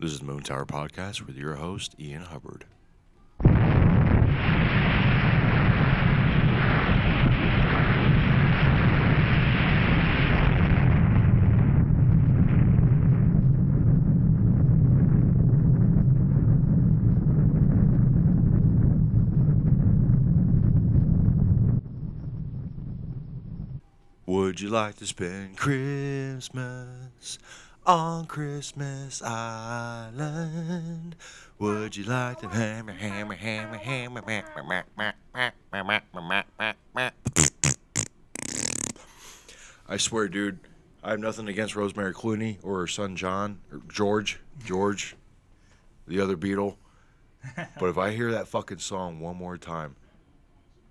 This is Moon Tower Podcast with your host, Ian Hubbard. Would you like to spend Christmas on Christmas Island? Would you like to I swear, dude, I have nothing against Rosemary Clooney or her son John, or George, the other Beatle. But if I hear that fucking song one more time,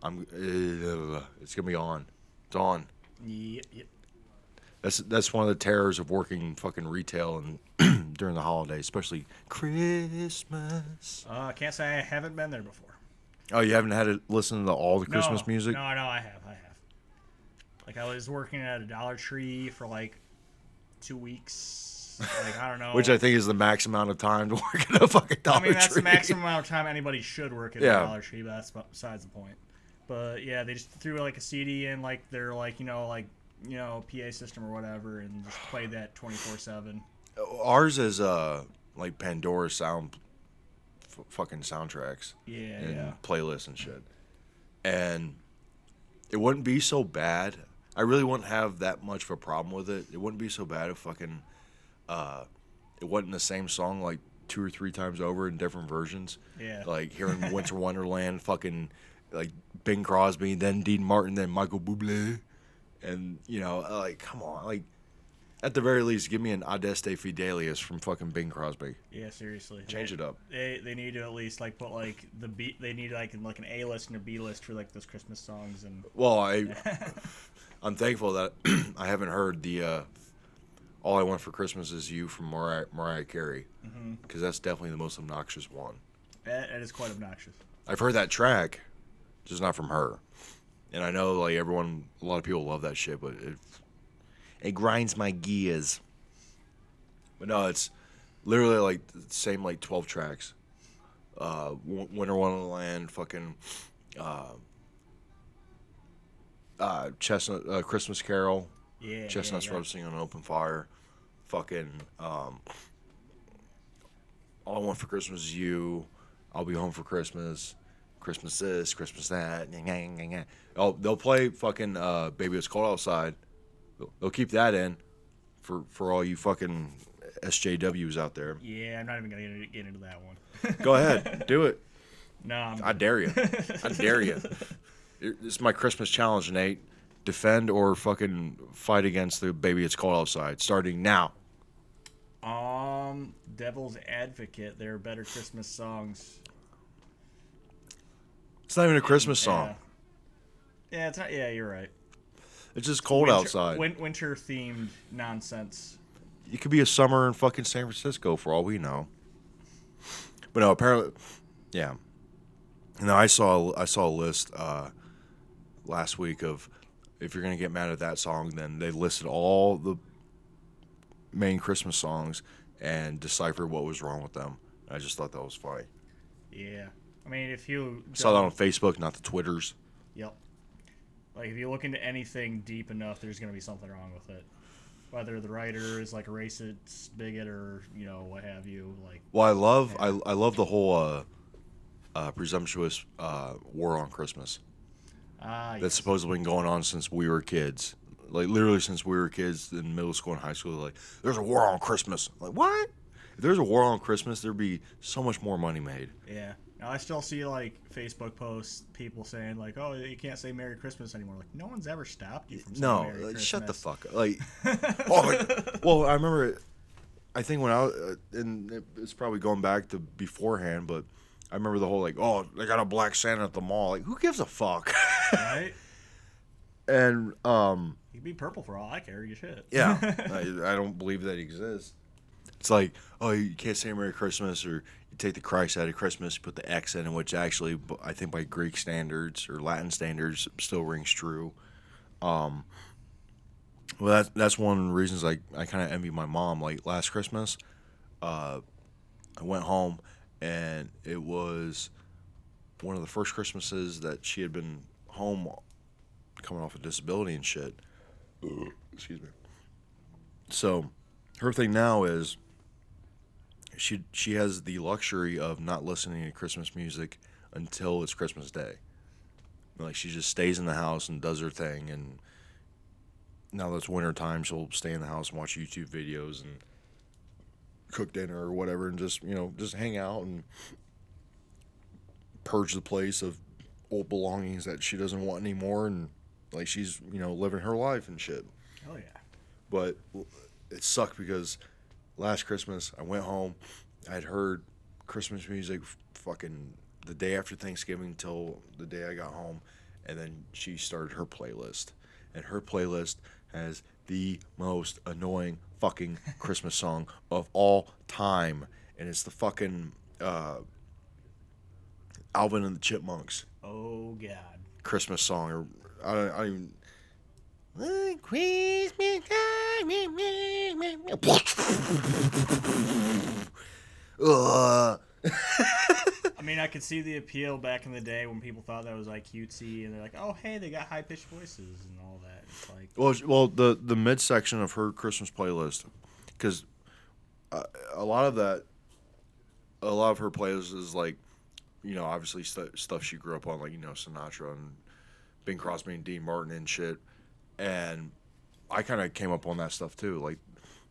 it's gonna be on. It's on. Yep. That's one of the terrors of working fucking retail and during the holidays, especially Christmas. I can't say I haven't been there before. Oh, you haven't had to listen to all the Christmas music? No, I have. Like, I was working at a Dollar Tree for like 2 weeks. Like, I don't know. Which I think is the max amount of time to work at a fucking Dollar Tree. I mean, that's the maximum amount of time anybody should work at a Dollar Tree, but that's besides the point. But yeah, they just threw like a CD in, like they're like PA system or whatever, and just played that 24/7. Ours is like Pandora fucking soundtracks, and playlists and shit. And it wouldn't be so bad. I really wouldn't have that much of a problem with it. It wouldn't be so bad if fucking it wasn't the same song like 2 or 3 times over in different versions. Yeah, like hearing Winter Wonderland fucking. Like Bing Crosby, then Dean Martin, then Michael Bublé, and come on, at the very least, give me an Adeste Fideles from fucking Bing Crosby. Yeah, seriously, change it up. They need to at least put the B. They need an A list and a B list for those Christmas songs and. Well, I'm thankful that I haven't heard the All I Want for Christmas Is You from Mariah Carey, because that's definitely the most obnoxious one. That is quite obnoxious. I've heard that track. Just not from her. And I know, a lot of people love that shit, but it grinds my gears. But no, it's literally, the same, 12 tracks. Winter Wonderland, fucking, Christmas Carol. Yeah, Chestnuts Roasting on an Open Fire. Fucking, All I Want for Christmas Is You. I'll Be Home for Christmas. Christmas this, Christmas that. Oh, they'll play fucking Baby It's Cold Outside. They'll keep that in for all you fucking SJWs out there. Yeah, I'm not even going to get into that one. Go ahead. Do it. No, I dare you. I dare you. This is my Christmas challenge, Nate. Defend or fucking fight against the Baby It's Cold Outside starting now. Devil's Advocate. There are better Christmas songs. It's not even a Christmas song. Yeah, it's not. Yeah, you're right. It's just cold outside. Winter-themed nonsense. It could be a summer in fucking San Francisco for all we know. But no, apparently, yeah. And I saw a list last week of if you're gonna get mad at that song, then they listed all the main Christmas songs and deciphered what was wrong with them. I just thought that was funny. Yeah. I mean, if you... saw that on Facebook, not the Twitters. Yep. If you look into anything deep enough, there's going to be something wrong with it. Whether the writer is, a racist, bigot, or, what have you. Well, I love the whole presumptuous war on Christmas. That's supposedly been going on since we were kids. Literally since we were kids in middle school and high school. There's a war on Christmas. What? If there's a war on Christmas, there'd be so much more money made. Yeah. Now, I still see, Facebook posts, people saying, oh, you can't say Merry Christmas anymore. No one's ever stopped you from saying Merry Christmas. No, shut the fuck up. Well, I remember, I think when I was, and it's probably going back to beforehand, but I remember the whole, oh, they got a black Santa at the mall. Who gives a fuck? Right? And, you can be purple for all I care, you should. Yeah. I don't believe that exists. It's oh, you can't say Merry Christmas, or you take the Christ out of Christmas, you put the X in, which actually, I think by Greek standards or Latin standards, still rings true. Well, that's one of the reasons I kind of envy my mom. Last Christmas, I went home, and it was one of the first Christmases that she had been home coming off of disability and shit. Excuse me. So her thing now is she has the luxury of not listening to Christmas music until it's Christmas Day. Like, she just stays in the house and does her thing, and now that it's winter time, she'll stay in the house and watch YouTube videos and cook dinner or whatever, and just, you know, just hang out and purge the place of old belongings that she doesn't want anymore, and, like, she's, you know, living her life and shit. Oh, yeah. But it sucked because last Christmas, I went home, I had heard Christmas music fucking the day after Thanksgiving till the day I got home, and then she started her playlist. And her playlist has the most annoying fucking Christmas song of all time. And it's the fucking Alvin and the Chipmunks. Oh, God. Christmas song. Or I even... Christmas time. I mean, I could see the appeal back in the day when people thought that was, like, cutesy, and they're like, oh, hey, they got high-pitched voices and all that. It's like, well, the midsection of her Christmas playlist, because a lot of her playlist is, like, you know, obviously stuff she grew up on, like, you know, Sinatra and Bing Crosby and Dean Martin and shit, and I kind of came up on that stuff, too. Like,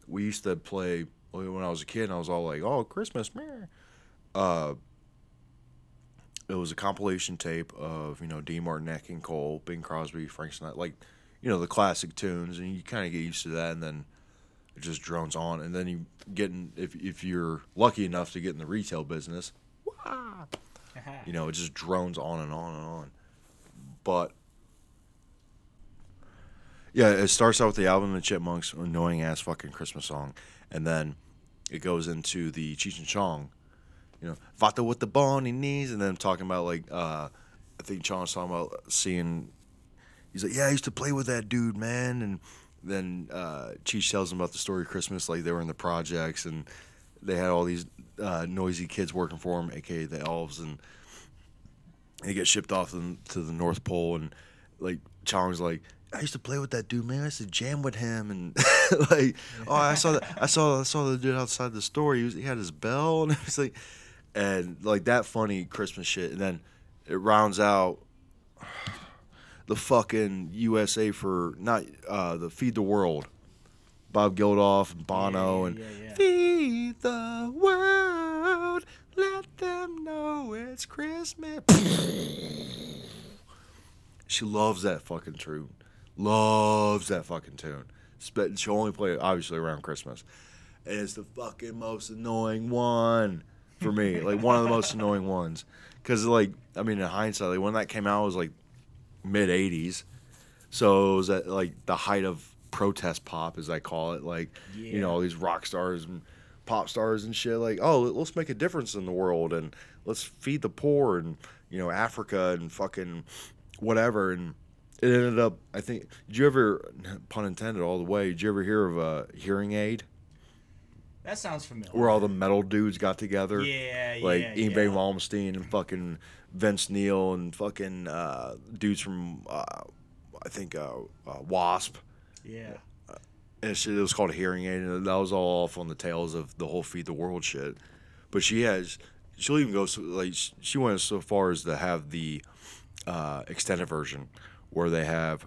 we used to play, when I was a kid, I was all like, oh, Christmas, man. It was a compilation tape of, you know, Dean Martin, Nat King Cole, Bing Crosby, Frank Sinatra, like, you know, the classic tunes, and you kind of get used to that, and then it just drones on, and then you get in, if you're lucky enough to get in the retail business, you know, it just drones on and on and on. But yeah, it starts out with the Alvin and the Chipmunks, annoying ass fucking Christmas song, and then it goes into the Cheech and Chong. You know, Vata with the bony knees, and then talking about, like, I think Sean's talking about seeing, he's like, yeah, I used to play with that dude, man. And then Cheech tells him about the story of Christmas, like, they were in the projects, and they had all these noisy kids working for him, a.k.a. the elves, and they get shipped off to the North Pole, and, like, Chong's like, I used to play with that dude, man. I used to jam with him, and like, oh, I saw the dude outside the store. He had his bell, and it was like, and like that funny Christmas shit. And then it rounds out the fucking USA for not the Feed the World, Bob Geldof and Bono, and Feed the World, let them know it's Christmas. She loves that fucking tune. She'll only play it, obviously, around Christmas. And it's the fucking most annoying one for me. Like, one of the most annoying ones. Because, like, I mean, in hindsight, like, when that came out, it was, like, mid-'80s. So it was at, like, the height of protest pop, as I call it. Like, yeah. You know, all these rock stars and pop stars and shit. Like, oh, let's make a difference in the world. And let's feed the poor and, you know, Africa and fucking whatever. And it ended up, I think, did you ever, pun intended all the way, did you ever hear of a hearing aid? That sounds familiar. Where all the metal dudes got together. Yeah, like, yeah, Yngwie Malmsteen and fucking Vince Neil and fucking dudes from, I think, Wasp. Yeah. And shit, it was called a hearing aid, and that was all off on the tails of the whole Feed the World shit. But she'll even go, so, like, she went so far as to have the extended version, where they have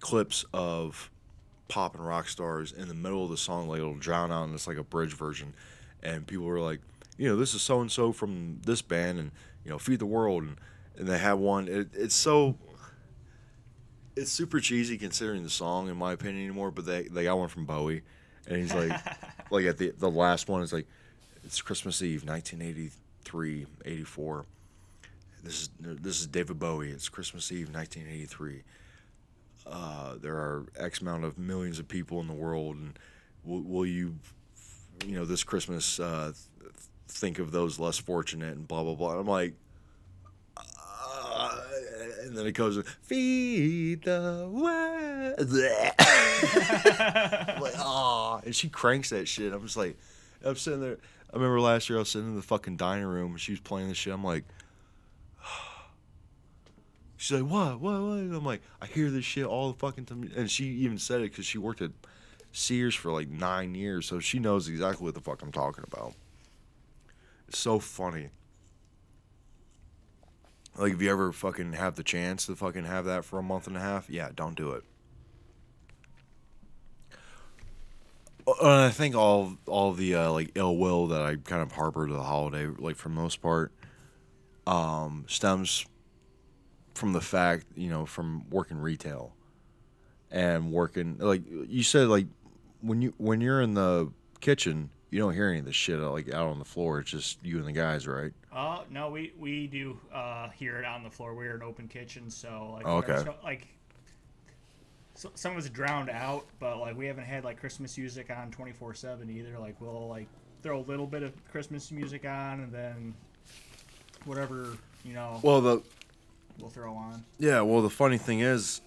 clips of pop and rock stars in the middle of the song, like, it'll drown out, and it's like a bridge version, and people were like, you know, this is so and so from this band, and, you know, Feed the World, and they have one. It's super cheesy considering the song, in my opinion, anymore. But they got one from Bowie, and he's like, like at the last one, it's like, it's Christmas Eve, 1983, 84. This is David Bowie. It's Christmas Eve, 1983. There are X amount of millions of people in the world, and will you, you know, this Christmas think of those less fortunate and blah blah blah. And I'm like, and then it goes, Feed the World. I'm like, ah, and she cranks that shit. I'm just like, I'm sitting there. I remember last year I was sitting in the fucking dining room and she was playing this shit. I'm like, she's like, what? And I'm like, I hear this shit all the fucking time. And she even said it because she worked at Sears for like 9 years, so she knows exactly what the fuck I'm talking about. It's so funny. Like, if you ever fucking have the chance to fucking have that for a month and a half, yeah, don't do it. And I think all the like ill will that I kind of harbor to the holiday, like for the most part, stems from the fact, you know, from working retail and working, like you said, like when you're in the kitchen, you don't hear any of this shit like out on the floor. It's just you and the guys, right? No, we do hear it on the floor. We're an open kitchen, so like So some of it's drowned out, but like we haven't had like Christmas music on 24/7 either. Like we'll like throw a little bit of Christmas music on, and then whatever, you know. Well, we'll throw on. Yeah. Well, the funny thing is,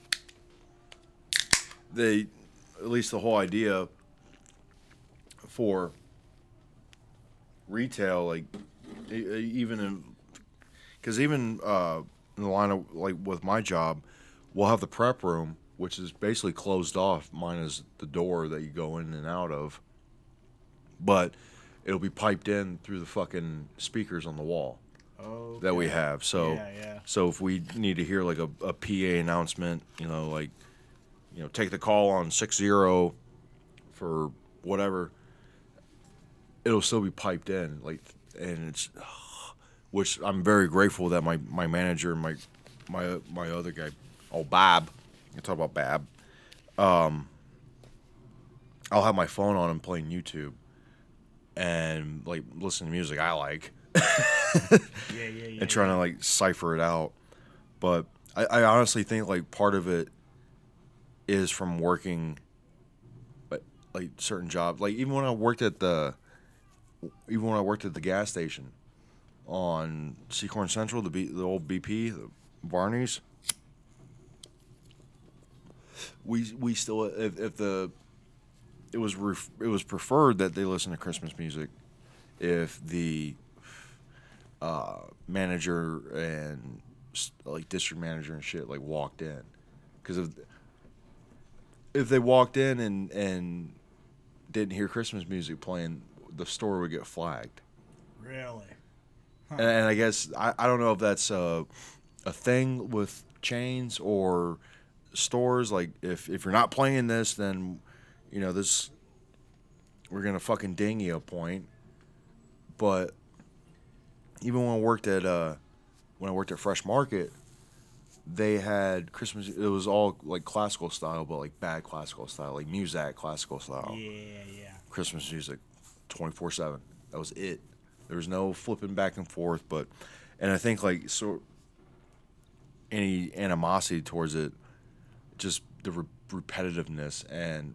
at least the whole idea for retail, like in the line of like with my job, we'll have the prep room, which is basically closed off, minus the door that you go in and out of. But it'll be piped in through the fucking speakers on the wall that we have. So, So if we need to hear like a PA announcement, you know, like, you know, take the call on 60 for whatever, it'll still be piped in. Like, and it's, which I'm very grateful that my manager and my other guy, Bob. You talk about Bab. I'll have my phone on and playing YouTube and like listening to music I like. And trying to like cipher it out. But I honestly think like part of it is from working like certain jobs. Like even when I worked at the gas station on Seacorn Central, the old BP, the Barney's. We still, it was preferred that they listen to Christmas music if the manager and like district manager and shit like walked in, because if they walked in and didn't hear Christmas music playing, the store would get flagged. Really? Huh. And I guess I don't know if that's a thing with chains or stores, like if you're not playing this, then you know this, we're gonna fucking ding you a point. But even when I worked at Fresh Market, they had Christmas. It was all like classical style, but like bad classical style, like Muzak classical style. Yeah. Christmas music, 24/7. That was it. There was no flipping back and forth. But, and I think like so, any animosity towards it, just the repetitiveness and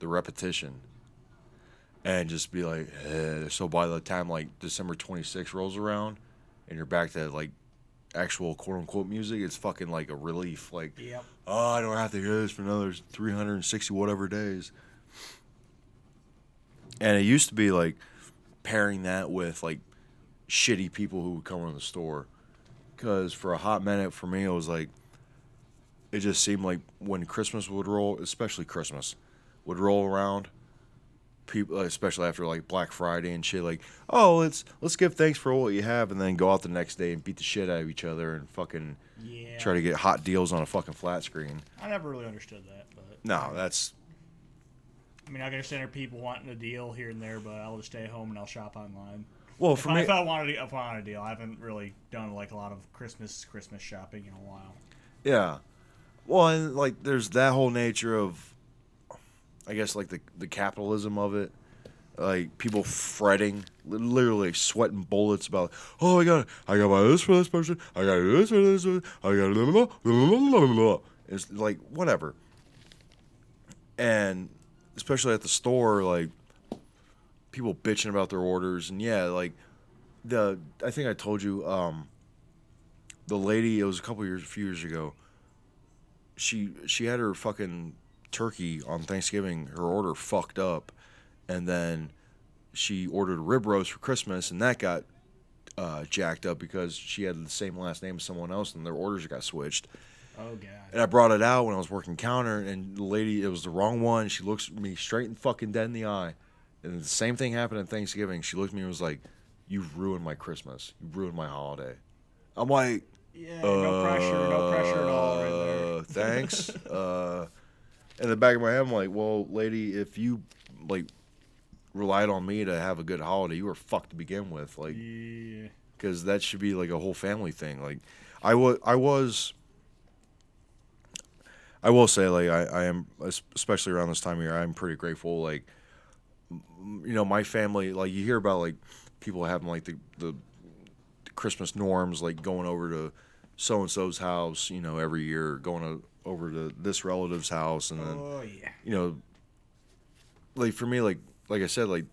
the repetition, and just be like, eh. So by the time like December 26th rolls around and you're back to like actual quote unquote music, it's fucking like a relief. Like, yep. Oh, I don't have to hear this for another 360 whatever days. And it used to be like pairing that with like shitty people who would come into the store, because for a hot minute for me, it was like, it just seemed like when Christmas would roll, especially Christmas, would roll around, people, especially after like Black Friday and shit, like, oh, let's give thanks for what you have, and then go out the next day and beat the shit out of each other and fucking try to get hot deals on a fucking flat screen. I never really understood that. But no, I mean, I can understand people wanting a deal here and there, but I'll just stay home and I'll shop online. Well, for me, if I wanted to find a deal, I haven't really done like a lot of Christmas shopping in a while. Yeah. Well, and like there's that whole nature of, I guess, like the capitalism of it, like people fretting, literally sweating bullets about, oh, I got to buy this for this person, I got to do this for this person, I got to blah, blah, blah, blah. It's like whatever. And especially at the store, like people bitching about their orders, and yeah, like I think I told you, the lady, it was a few years ago. She had her fucking turkey on Thanksgiving, her order fucked up, and then she ordered a rib roast for Christmas, and that got jacked up because she had the same last name as someone else, and their orders got switched. Oh, God. And I brought it out when I was working counter, and the lady, it was the wrong one. She looks at me straight and fucking dead in the eye. And the same thing happened at Thanksgiving. She looked at me and was like, "You've ruined my Christmas. You've ruined my holiday." I'm like, "Yeah, no pressure at all right there." Thanks. In the back of my head, I'm like, "Well, lady, if you, like, relied on me to have a good holiday, you were fucked to begin with." Like, because that should be, like, a whole family thing. Like, I will say, like, I am, especially around this time of year, I'm pretty grateful. Like, you know, my family, like, you hear about, like, people having, like, the Christmas norms, like, going over to so-and-so's house, you know, every year, over to this relative's house, and then, you know, like, for me, like I said, like,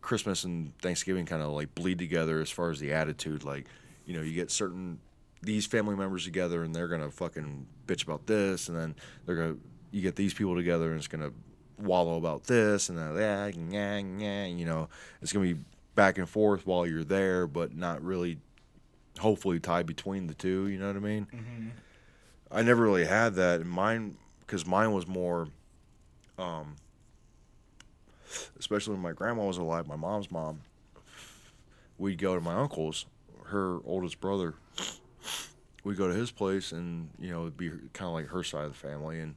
Christmas and Thanksgiving kind of, like, bleed together as far as the attitude. Like, you know, you get certain... these family members together, and they're gonna fucking bitch about this, and then you get these people together, and it's gonna wallow about this, and then that, you know, it's gonna be back and forth while you're there, but not really, hopefully, tied between the two. You know what I mean? Mm-hmm. I never really had that in mine, because mine was more, especially when my grandma was alive, my mom's mom. We'd go to my uncle's, her oldest brother. We'd go to his place, and, you know, it'd be kind of like her side of the family, and,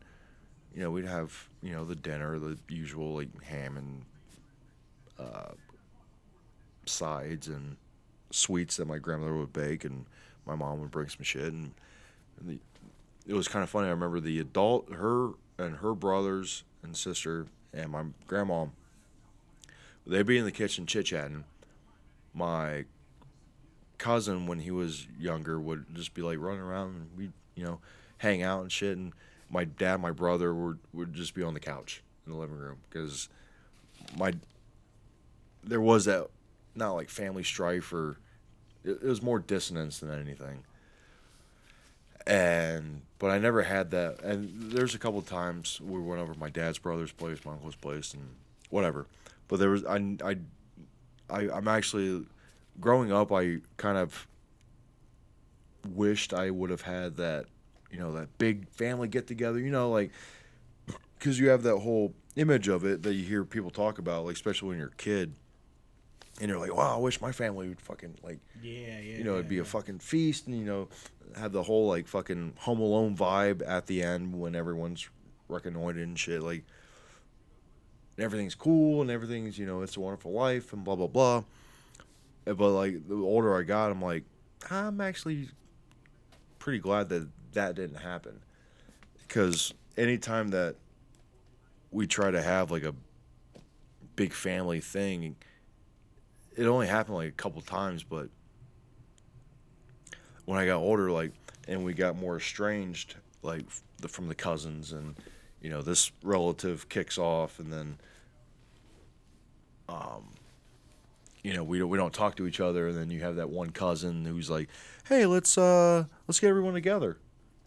you know, we'd have, you know, the dinner, the usual, like, ham and sides and sweets that my grandmother would bake, and my mom would bring some shit, and it was kind of funny. I remember the adult, her and her brothers and sister and my grandma, they'd be in the kitchen chit-chatting. My cousin, when he was younger, would just be like running around, and we, you know, hang out and shit, and my dad and my brother would just be on the couch in the living room, because there was that, not like family strife, or it was more dissonance than anything, but I never had that. And there's a couple of times we went over to my dad's brother's place, my uncle's place, and whatever, but there was I'm actually, growing up, I kind of wished I would have had that, you know, that big family get-together, you know, like, because you have that whole image of it that you hear people talk about, like, especially when you're a kid, and you're like, wow, I wish my family would fucking, like, you know, it'd be a fucking feast, and, you know, have the whole, like, fucking Home Alone vibe at the end when everyone's reconnoitering and shit, like, and everything's cool, and everything's, you know, it's a wonderful life, and blah, blah, blah. But, like, the older I got, I'm like, I'm actually pretty glad that didn't happen. Because anytime that we try to have, like, a big family thing, it only happened, like, a couple times. But when I got older, like, and we got more estranged, like, from the cousins, and, you know, this relative kicks off, and then, you know, we don't talk to each other, and then you have that one cousin who's like, "Hey, let's get everyone together.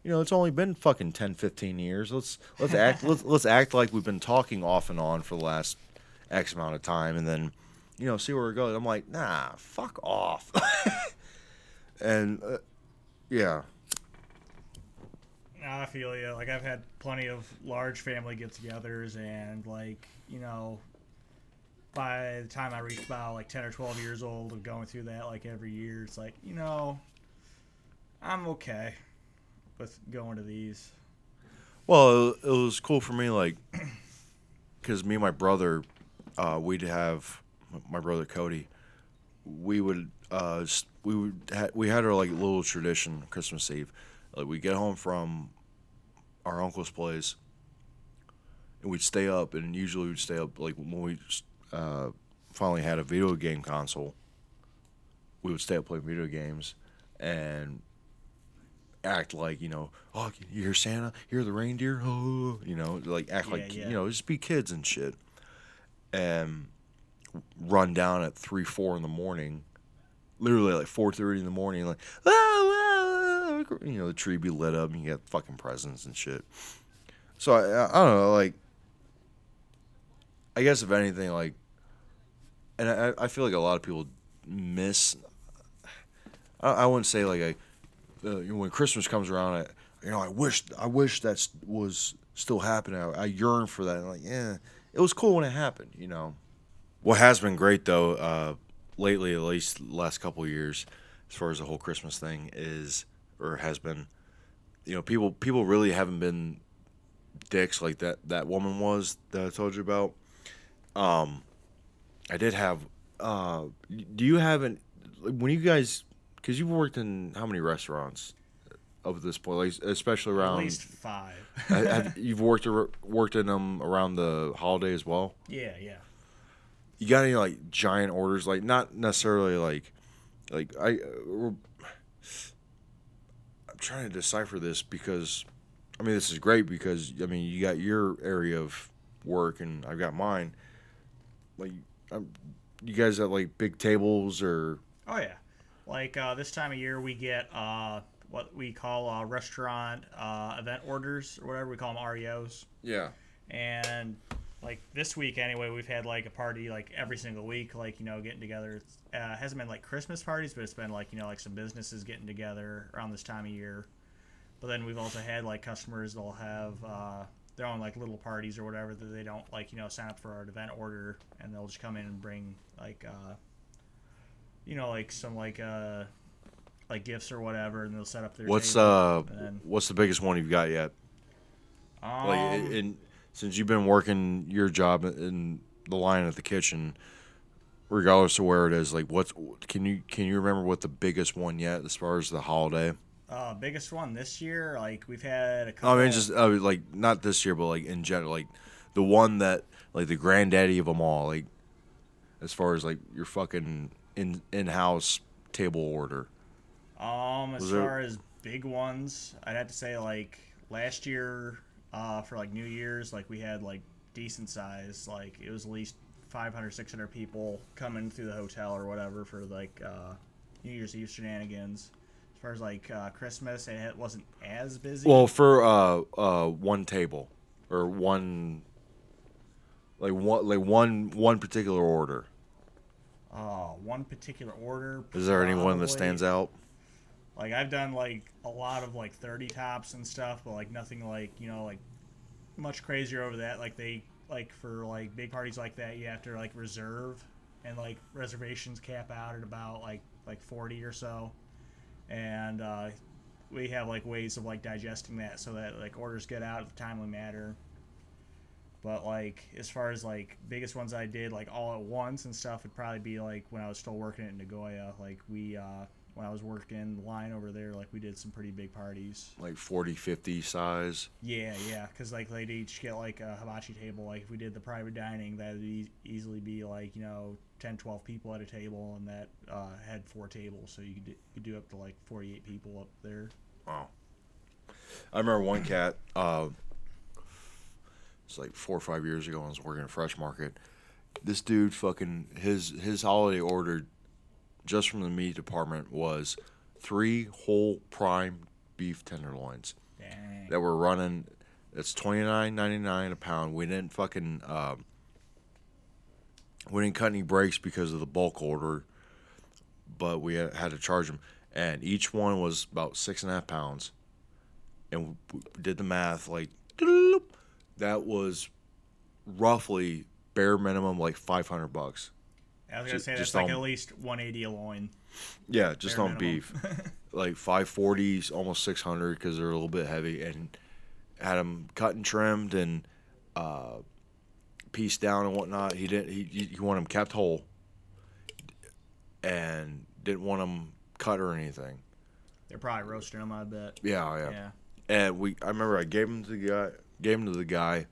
You know, it's only been fucking 10, 15 years. Let's act let's act like we've been talking off and on for the last X amount of time, and then, you know, see where it goes." I'm like, "Nah, fuck off." And yeah. I feel you. Like, I've had plenty of large family get-togethers, and, like, you know, by the time I reached about, like, 10 or 12 years old of going through that, like, every year, it's like, you know, I'm okay with going to these. Well, it was cool for me, like, because me and my brother, we'd have, my brother Cody, we had our, like, little tradition Christmas Eve. Like, we'd get home from our uncle's place, and we'd stay up, and usually we'd stay up, like, when we finally had a video game console, we would stay up playing video games and act like, you know, oh, you hear Santa, hear the reindeer, oh, you know, like, act you know, just be kids and shit, and run down at 3-4 in the morning, literally, like, 4:30 in the morning, like, you know, the tree be lit up, and you get fucking presents and shit. So I don't know, like, I guess if anything, like, and I feel like a lot of people miss. I wouldn't say like when Christmas comes around, I wish that was still happening. I yearn for that. And like, yeah, it was cool when it happened, you know. What has been great though, lately, at least the last couple of years, as far as the whole Christmas thing is, or has been, you know, people really haven't been dicks like that woman was that I told you about. I did have. Do you have when you guys? Because you've worked in how many restaurants up at this point, like, especially around at least 5. You've worked in them around the holiday as well. Yeah. You got any like giant orders? Like not necessarily like I'm trying to decipher this because I mean this is great because I mean you got your area of work and I've got mine. Like you guys have like big tables or oh yeah. Like this time of year, we get what we call restaurant event orders or whatever we call them, REOs. Yeah. And like this week, anyway, we've had like a party like every single week, like, you know, getting together. It hasn't been like Christmas parties, but it's been like, you know, like some businesses getting together around this time of year. But then we've also had like customers that'll have their own like little parties or whatever that they don't like, you know, sign up for our event order and they'll just come in and bring like. You know, like some like gifts or whatever, and they'll set up their. What's the biggest one you've got yet? Since you've been working your job in the line at the kitchen, regardless of where it is, like can you remember what the biggest one yet as far as the holiday? Biggest one this year, like we've had a couple. I mean, just like not this year, but like in general, like the one that like the granddaddy of them all, like as far as like your fucking. In-house table order. As big ones, I'd have to say like last year for like New Year's, like we had like decent size, like it was at least 500, 600 people coming through the hotel or whatever for like New Year's Eve shenanigans. As far as like Christmas, it wasn't as busy. Well, for one table or one particular order. One particular order. Is there anyone that stands out? Like I've done like a lot of like 30 tops and stuff, but like nothing like, you know, like much crazier over that. Like they like for like big parties like that, you have to like reserve and like reservations cap out at about like 40 or so. And we have like ways of like digesting that so that like orders get out in a timely manner. But, like, as far as, like, biggest ones I did, like, all at once and stuff would probably be, like, when I was still working at Nagoya. Like, we, when I was working the line over there, like, we did some pretty big parties. Like, 40, 50 size? Yeah, because, like, they'd each get, like, a hibachi table. Like, if we did the private dining, that would easily be, like, you know, 10, 12 people at a table. And that had 4 tables. So you could do up to, like, 48 people up there. Wow. I remember one cat, it's like 4 or 5 years ago when I was working at Fresh Market. This dude fucking, his holiday order just from the meat department was 3 whole prime beef tenderloins. Dang. That were running. It's $29.99 a pound. We didn't fucking, we didn't cut any breaks because of the bulk order, but we had to charge them. And each one was about 6.5 pounds. And we did the math like, that was roughly bare minimum like $500. I was gonna say that's like at least 180 a loin. Yeah, just on beef, like 540s, almost 600 because they're a little bit heavy, and had them cut and trimmed and pieced down and whatnot. He didn't. He wanted them kept whole, and didn't want them cut or anything. They're probably roasting them, I bet. Yeah. And I remember I gave them to the guy. Gave him to the guy,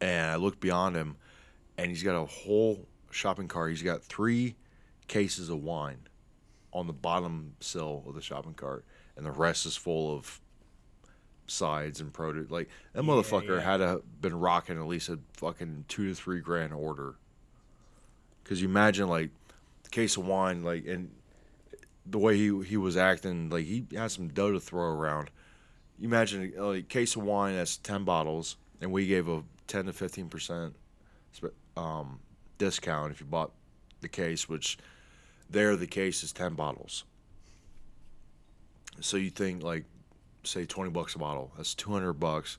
and I looked beyond him, and he's got a whole shopping cart. He's got 3 cases of wine on the bottom sill of the shopping cart, and the rest is full of sides and produce. Like, that motherfucker had been rocking at least a fucking $2,000 to $3,000 order. Because you imagine, like, the case of wine, like, and the way he was acting, like, he had some dough to throw around. You imagine a case of wine that's 10 bottles, and we gave a 10 to 15% discount if you bought the case, which there the case is 10 bottles. So you think, like, say $20 a bottle. That's $200.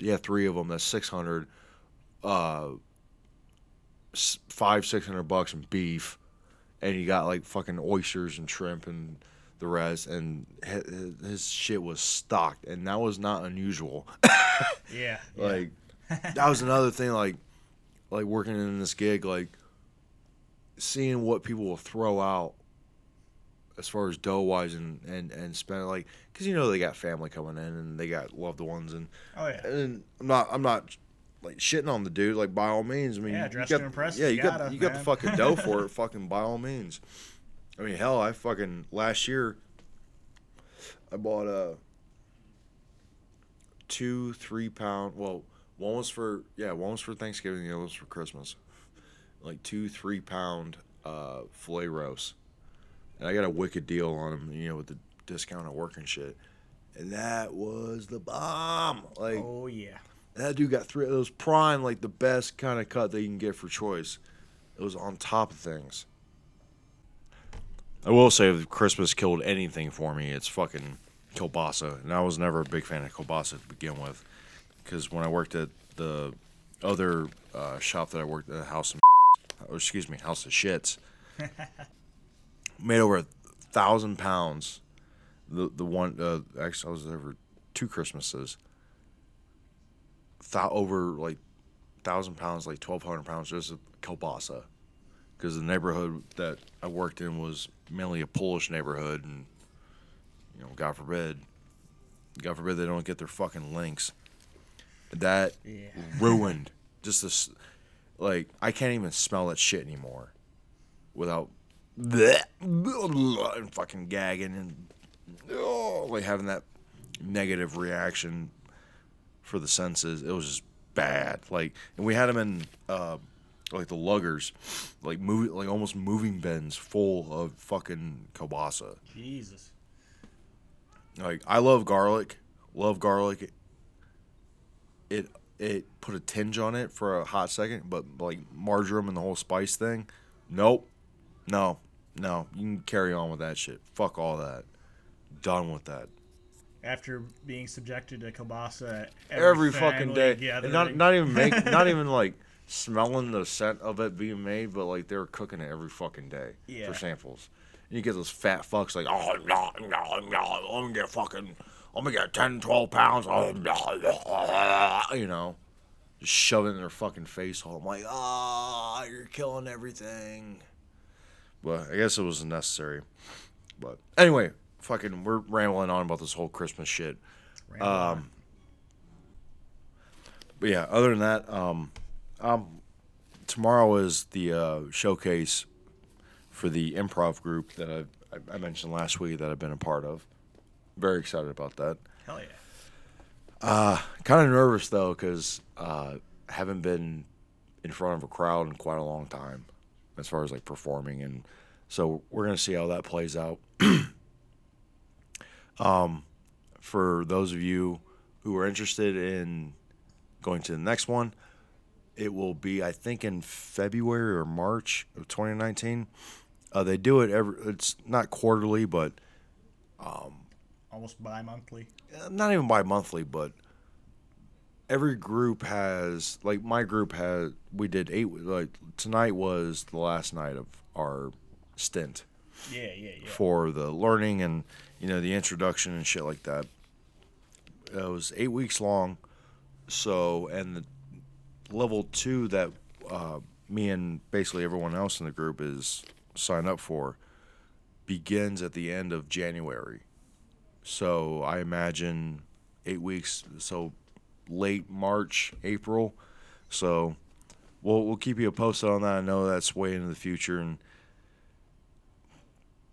You have three of them. That's $600. $500-$600 in beef, and you got like fucking oysters and shrimp and the rest. And his shit was stocked, and that was not unusual. Yeah, like that was another thing. Like working in this gig, like seeing what people will throw out as far as dough wise and spend, like, because you know they got family coming in and they got loved ones, and and I'm not like shitting on the dude, like, by all means. I mean, dress to impress. Yeah, you got the fucking dough for it, fucking by all means. I mean, hell, I fucking last year I bought 2 3-pound. Well, one was for Thanksgiving, the other was for Christmas. Like 2 3-pound filet roasts, and I got a wicked deal on them, you know, with the discount at work and shit. And that was the bomb. Like, oh yeah. That dude got three. It was prime, like the best kind of cut that you can get for choice. It was on top of things. I will say, if Christmas killed anything for me, it's fucking kielbasa. And I was never a big fan of kielbasa to begin with, because when I worked at the other shop that I worked at, House of Shits, made over 1,000 pounds. The one actually I was there for 2 Christmases. Over like 1,000 pounds, like 1,200 pounds, just of kielbasa, because the neighborhood that I worked in was mainly a Polish neighborhood, and you know, God forbid they don't get their fucking links. That ruined just this. Like, I can't even smell that shit anymore without and fucking gagging and like having that negative reaction for the senses. It was just bad. Like, and we had them in like the luggers, like almost moving bins full of fucking kielbasa. Jesus. Like, I love garlic. It put a tinge on it for a hot second, but like marjoram and the whole spice thing, nope. No. You can carry on with that shit. Fuck all that. Done with that. After being subjected to kielbasa every fucking day, and not even like smelling the scent of it being made, but like they were cooking it every fucking day for samples. And you get those fat fucks like, oh no, I'm gonna get 10-12 pounds, you know, just shoving it in their fucking face hole. I'm like, you're killing everything. But I guess it was necessary. But anyway. Fucking, we're rambling on about this whole Christmas shit. But yeah, other than that, tomorrow is the showcase for the improv group that I mentioned last week that I've been a part of. Very excited about that. Hell yeah. Kind of nervous, though, because I haven't been in front of a crowd in quite a long time as far as, like, performing. And so we're going to see how that plays out. For those of you who are interested in going to the next one, it will be, I think, in February or March of 2019. They do it it's not quarterly, but almost bi-monthly. Not even bi-monthly, but every group has, like, my group had, we did 8, like tonight was the last night of our stint. Yeah. For the learning and, you know, the introduction and shit like that. It was 8 weeks long. So, and the level 2 that me and basically everyone else in the group is signed up for begins at the end of January. So I imagine 8 weeks, so late March, April. So we'll keep you posted on that. I know that's way into the future.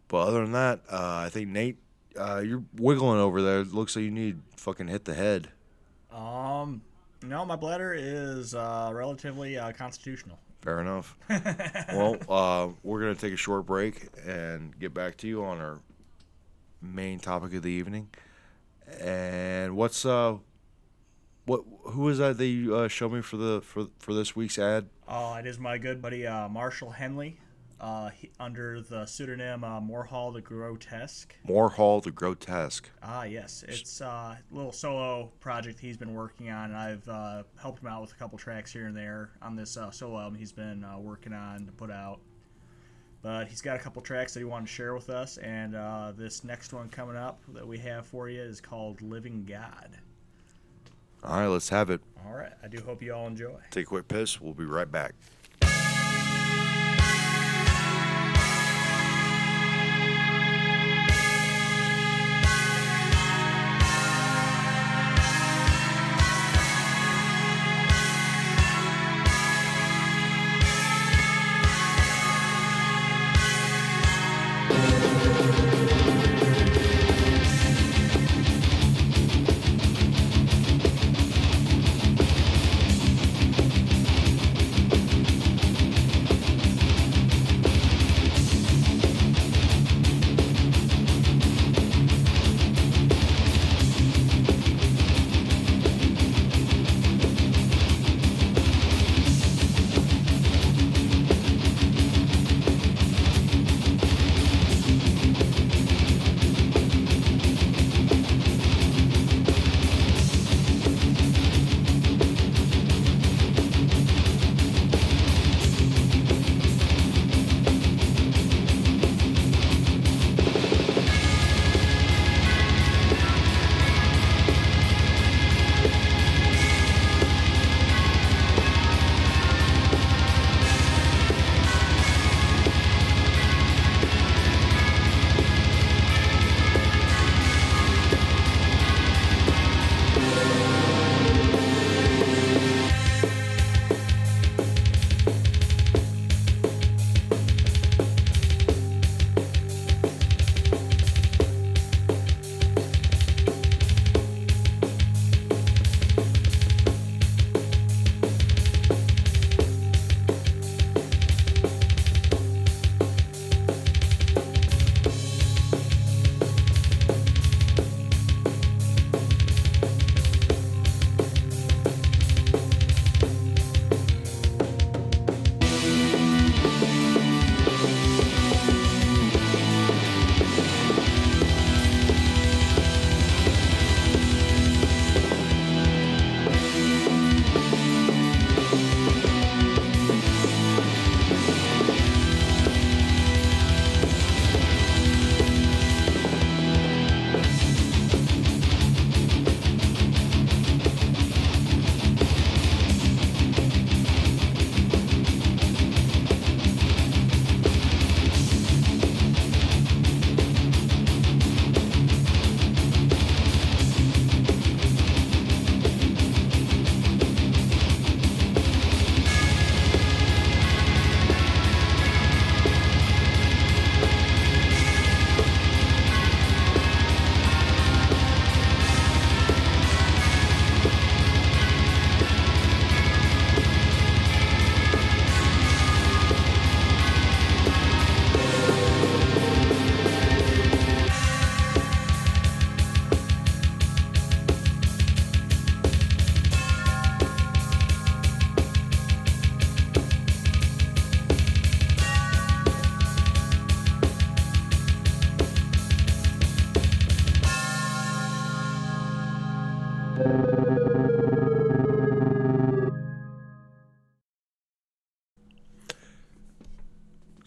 But other than that, I think, Nate, you're wiggling over there. It looks like you need fucking hit the head. No, my bladder is relatively constitutional. Fair enough. Well, we're going to take a short break and get back to you on our main topic of the evening. And Who is that they show me for this week's ad? Oh, it is my good buddy Marshall Henley, he, under the pseudonym Morehall the Grotesque. Morehall the Grotesque. Ah, yes, it's a little solo project he's been working on, and I've helped him out with a couple tracks here and there on this solo album he's been working on to put out. But he's got a couple tracks that he wanted to share with us, and this next one coming up that we have for you is called "Living God." All right, let's have it. All right. I do hope you all enjoy. Take a quick piss. We'll be right back.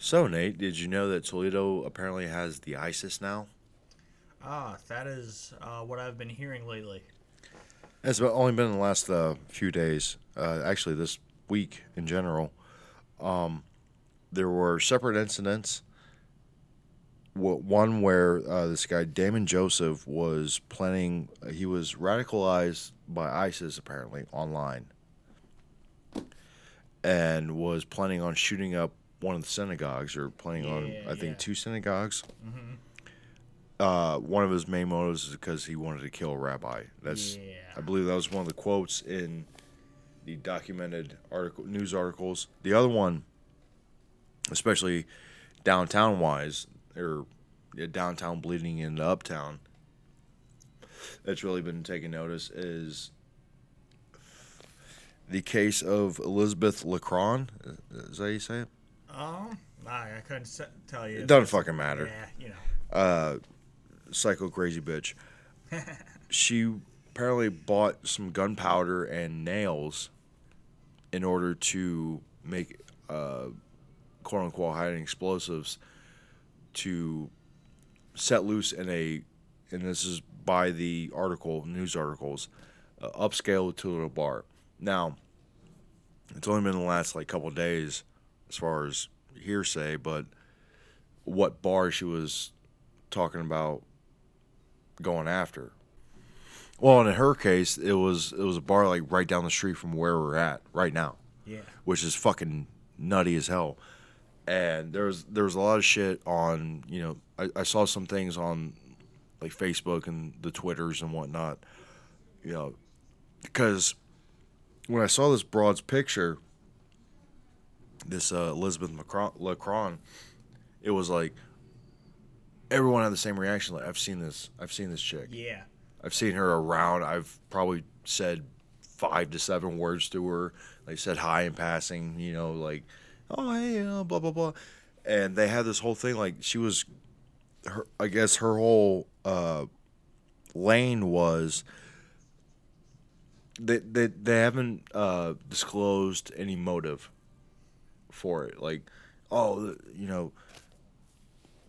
So, Nate, did you know that Toledo apparently has the ISIS now? Ah, that is what I've been hearing lately. It's only been in the last few days, actually this week in general. There were separate incidents. One where this guy, Damon Joseph, was planning, he was radicalized by ISIS apparently online and was planning on shooting up one of the synagogues, or planning on, I think, two synagogues. Mm-hmm. One of his main motives is because he wanted to kill a rabbi. I believe that was one of the quotes in the documented news articles. The other one, especially downtown-wise, or downtown bleeding into uptown, that's really been taking notice, is the case of Elizabeth LeCron. Is that how you say it? I couldn't tell you. It doesn't fucking matter. Yeah, you know. Psycho crazy bitch. She apparently bought some gunpowder and nails in order to make quote-unquote hiding explosives to set loose in a, and this is by the article, news articles, upscale Toledo bar. Now, it's only been the last couple of days as far as hearsay, but what bar she was talking about going after. Well, and in her case, it was a bar right down the street from where we're at right now. Yeah. Which is fucking nutty as hell. And there was a lot of shit on, I saw some things on Facebook and the Twitters and whatnot, because when I saw this broad's picture, this Elizabeth LeCron, it was everyone had the same reaction. I've seen this chick. Yeah. I've seen her around. I've probably said 5 to 7 words to her. They said hi in passing, oh, hey, blah, blah, blah. And they had this whole thing, she was, her whole lane was, they haven't disclosed any motive for it.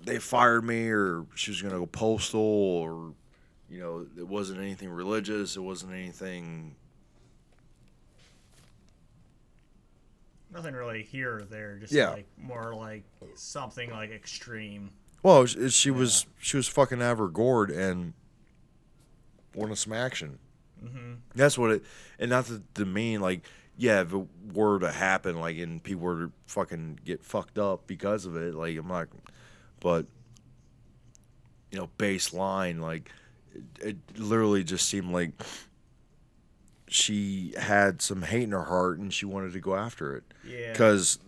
They fired me, or she was going to go postal, or, it wasn't anything religious. It wasn't anything. Nothing really here or there, just more something extreme. Well, she was fucking out of her gourd and wanted some action. Mm-hmm. That's what it, and not to mean if it were to happen, and people were to fucking get fucked up because of it, I'm not, but baseline, it literally just seemed like she had some hate in her heart and she wanted to go after it. Yeah. Because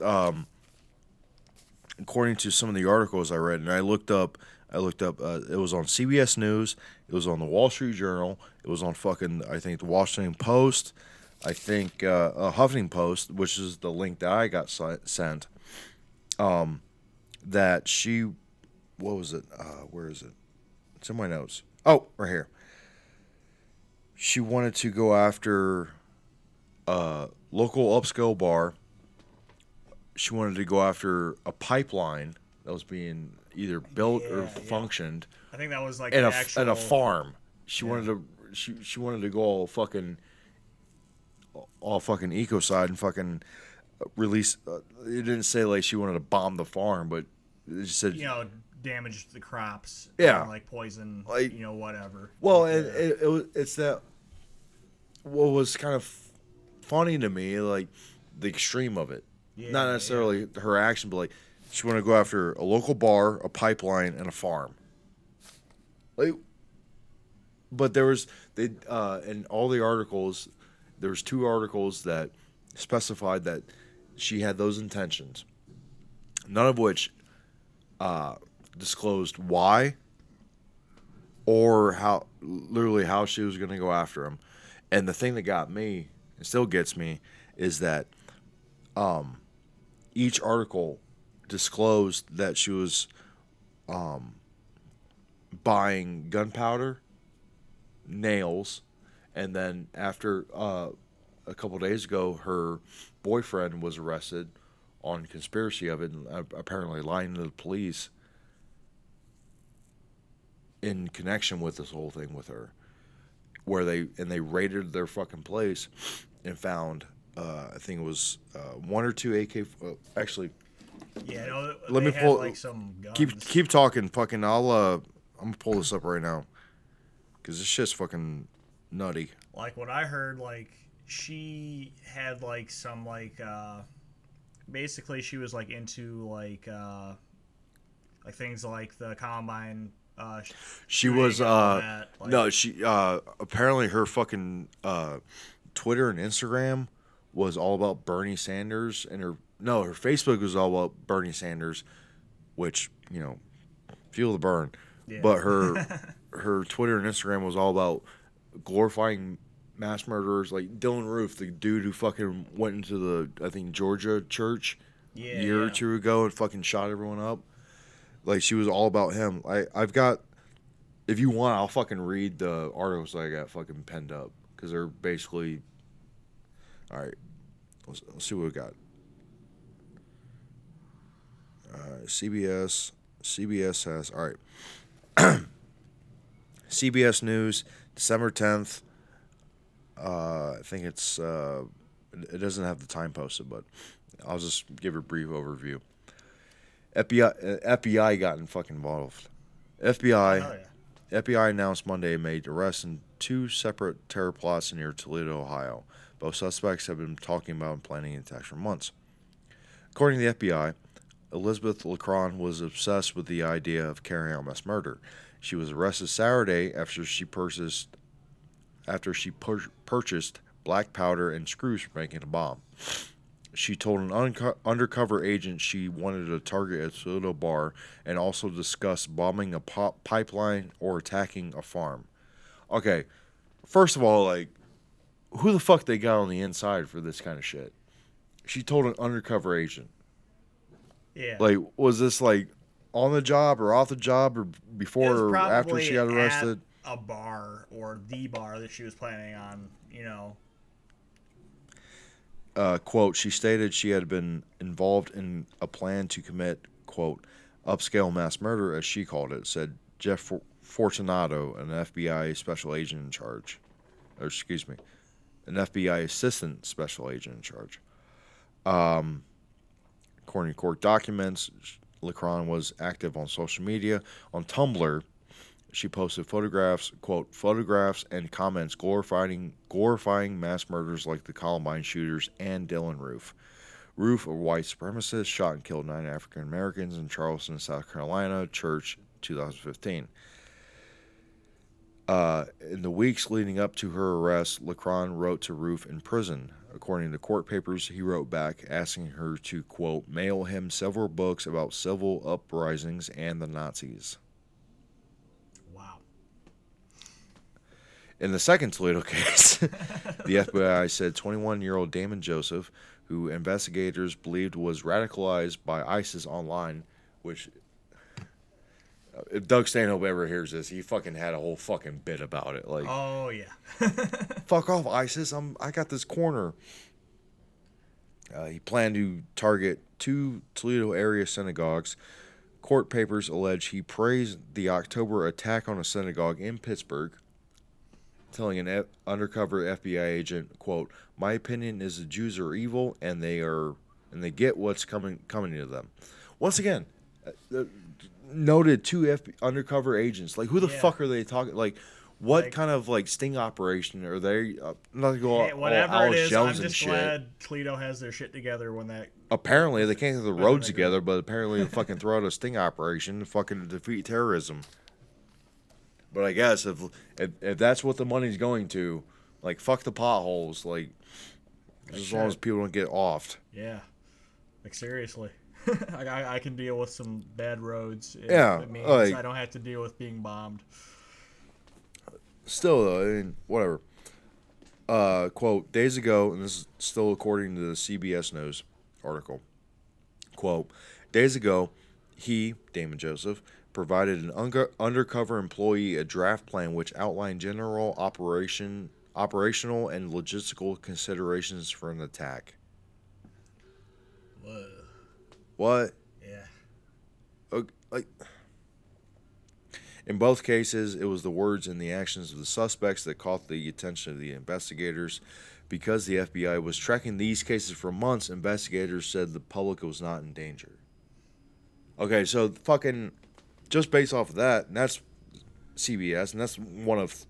according to some of the articles I read, and I looked up. It was on CBS News. It was on the Wall Street Journal. It was on the Washington Post. I think Huffington Post, which is the link that I got sent. That she, what was it? Where is it? It's in my notes. Oh, right here. She wanted to go after a local upscale bar. She wanted to go after a pipeline that was being either built or functioned. I think that was and actual... and a farm. She wanted to. She wanted to go all fucking ecocide and fucking release. It didn't say she wanted to bomb the farm, but it just said damage the crops. Yeah, and, poison. Whatever. Well, and it's that. What was kind of funny to me, the extreme of it. Yeah, not necessarily her action, but she wanted to go after a local bar, a pipeline, and a farm. But there was in all the articles, there was 2 articles that specified that she had those intentions. None of which disclosed why or how, literally how she was going to go after him. And the thing that got me and still gets me is that each article disclosed that she was buying gunpowder, nails, and then after a couple days ago, her boyfriend was arrested on conspiracy of it and apparently lying to the police in connection with this whole thing with her, where they raided their fucking place and found... I think it was 1 or 2 AK. Actually, yeah. No, let me pull. Some guns. Keep talking. Fucking. I'm gonna pull this up right now, because this shit's fucking nutty. What I heard, she had some basically she was into things like the Columbine. She was no. She apparently her fucking Twitter and Instagram was all about Bernie Sanders, and her Facebook was all about Bernie Sanders, which, fuel the burn. Yeah. But her Twitter and Instagram was all about glorifying mass murderers, like Dylann Roof, the dude who fucking went into the, I think, Georgia church a year or two ago and fucking shot everyone up. Like, she was all about him. I've got, if you want, I'll fucking read the articles I got fucking penned up, because they're basically, all right, let's see what we got. CBS has, all right. CBS News, December 10th. I think it's, it doesn't have the time posted, but I'll just give a brief overview. FBI got fucking involved. FBI announced Monday made arrests in two separate terror plots near Toledo, Ohio. Both suspects have been talking about and planning attacks for months. According to the FBI, Elizabeth LeCron was obsessed with the idea of carrying out mass murder. She was arrested Saturday after she purchased black powder and screws for making a bomb. She told an undercover agent she wanted to target a Toledo bar and also discussed bombing a pipeline or attacking a farm. Okay, first of all, like, who the fuck they got on the inside for this kind of shit? She told an undercover agent. Yeah. Like, was this, like, on the job or off the job or before or after she got arrested? A bar or the bar that she was planning on, you know. Quote, she stated she had been involved in a plan to commit, quote, upscale mass murder, as she called it, said Jeff Fortunato, an FBI special agent in charge. Or, excuse me, an FBI assistant special agent in charge. According to court documents, LeCron was active on social media. On Tumblr, she posted photographs, quote, photographs and comments glorifying mass murders like the Columbine shooters and Dylann Roof. Roof, a white supremacist, shot and killed 9 African Americans in Charleston, South Carolina, church, 2015. In the weeks leading up to her arrest, LeCron wrote to Roof in prison. According to court papers, he wrote back asking her to, quote, mail him several books about civil uprisings and the Nazis. In the second Toledo case, the FBI said 21-year-old Damon Joseph, who investigators believed was radicalized by ISIS online, which, if Doug Stanhope ever hears this, he fucking had a whole fucking bit about it. Like, oh, yeah. Fuck off, ISIS. I got this corner. He planned to target 2 Toledo area synagogues. Court papers allege he praised the October attack on a synagogue in Pittsburgh, telling an undercover FBI agent, quote, my opinion is the Jews are evil and they get what's coming to them. Once again, noted 2 undercover agents. Like, who the fuck are they talking? Like, what kind of, like, sting operation are they? Not to go all it is, I'm just glad shit. Toledo has their shit together when that. Apparently, they can't get the road together, but apparently they fucking throw out a sting operation to fucking defeat terrorism. But I guess if that's what the money's going to, like, fuck the potholes, like, as long as people don't get offed. Yeah. Like, seriously. I can deal with some bad roads. It means I don't have to deal with being bombed. Still, though, I mean, whatever. Quote, days ago, and this is still according to the CBS News article. Quote, days ago, he, Damon Joseph, provided an undercover employee a draft plan which outlined general operational and logistical considerations for an attack. Whoa. What? Yeah. Like, in both cases, it was the words and the actions of the suspects that caught the attention of the investigators. Because the FBI was tracking these cases for months, investigators said the public was not in danger. Okay, so fucking... Just based off of that, and that's CBS, and that's one of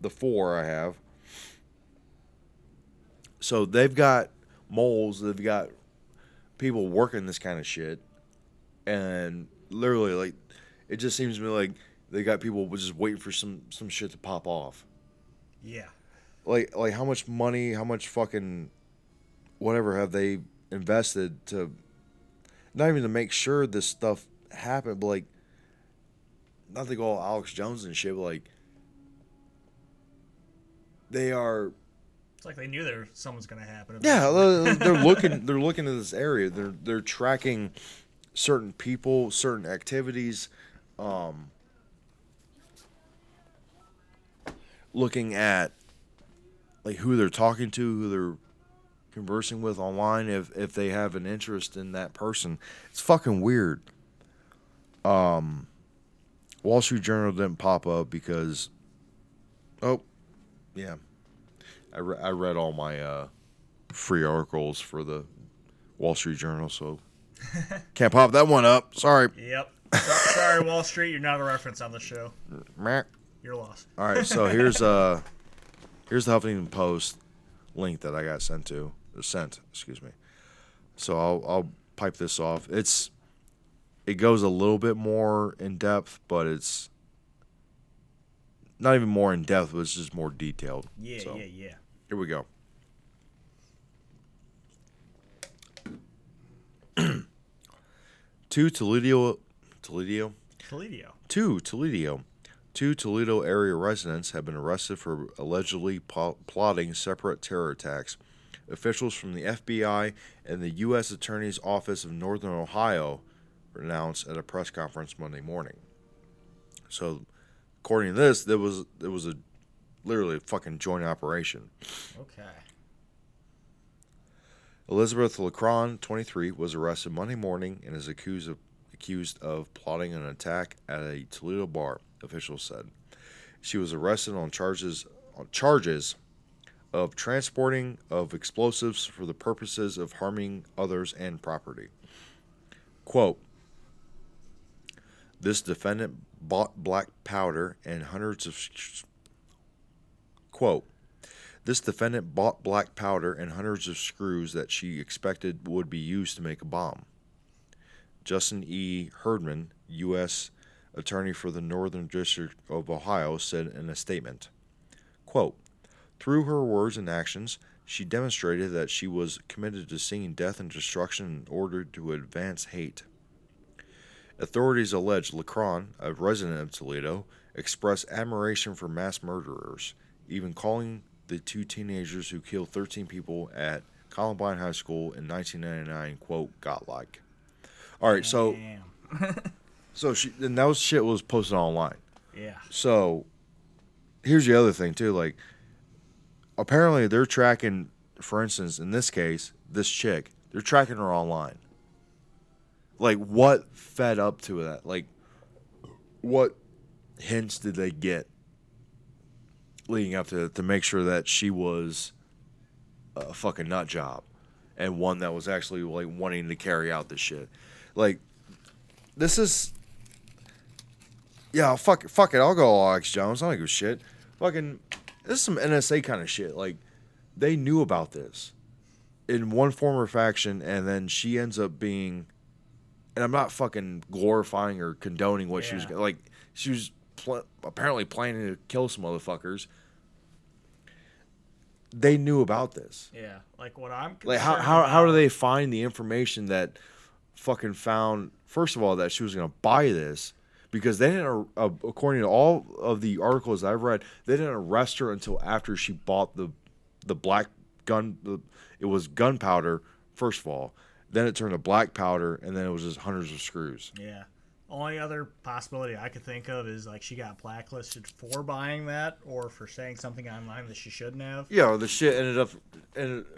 the 4 I have. So they've got moles, they've got people working this kind of shit, and literally, like, it just seems to me like they got people just waiting for some shit to pop off. Yeah. Like how much money, how much fucking whatever have they invested to, not even to make sure this stuff happened, but, like, not to go all Alex Jones and shit, but, like, they are. It's like they knew there something's going to happen. Yeah, they're looking to this area. They're tracking certain people, certain activities, looking at like who they're talking to, who they're conversing with online, if they have an interest in that person. It's fucking weird. Wall Street Journal didn't pop up because, oh, yeah, I read all my free articles for the Wall Street Journal, so can't pop that one up. Sorry. Yep. Sorry, Wall Street, you're not a reference on the show. You're lost. All right, so here's the Huffington Post link that I got sent. So I'll pipe this off. It goes a little bit more in depth, but it's not even more in depth, but it's just more detailed. Yeah, so, yeah. Here we go. Two Toledo area residents have been arrested for allegedly plotting separate terror attacks. Officials from the FBI and the U.S. Attorney's Office of Northern Ohio announced at a press conference Monday morning. So, according to this, there was a literally a fucking joint operation. Okay. Elizabeth LeCron, 23, was arrested Monday morning and is accused of plotting an attack at a Toledo bar, officials said. She was arrested on charges of transporting of explosives for the purposes of harming others and property. Quote, this defendant bought black powder and hundreds of... Quote, this defendant bought black powder and hundreds of screws that she expected would be used to make a bomb. Justin E. Herdman, U.S. Attorney for the Northern District of Ohio, said in a statement, quote, through her words and actions, she demonstrated that she was committed to seeing death and destruction in order to advance hate. Authorities allege LeCron, a resident of Toledo, expressed admiration for mass murderers, even calling the two teenagers who killed 13 people at Columbine High School in 1999, quote, godlike. All right, so, that shit was posted online. Yeah. So, here's the other thing, too. Like, apparently they're tracking, for instance, in this case, this chick, they're tracking her online. Like, what fed up to that? Like, what hints did they get leading up to it to make sure that she was a fucking nut job and one that was actually, like, wanting to carry out this shit? Like, this is... Yeah, fuck it. I'll go Alex Jones. I don't give a shit. Fucking... This is some NSA kind of shit. Like, they knew about this in one form or faction, and then she ends up being... And I'm not fucking glorifying or condoning what she was like. She was apparently planning to kill some motherfuckers. They knew about this. Yeah, like what I'm concerned like. How do they find the information that fucking found? First of all, that she was gonna buy this because they didn't. According to all of the articles I've read, they didn't arrest her until after she bought the black gun. It was gunpowder. First of all. Then it turned to black powder, and then it was just hundreds of screws. Yeah. Only other possibility I could think of is, like, she got blacklisted for buying that or for saying something online that she shouldn't have. Yeah, or the shit ended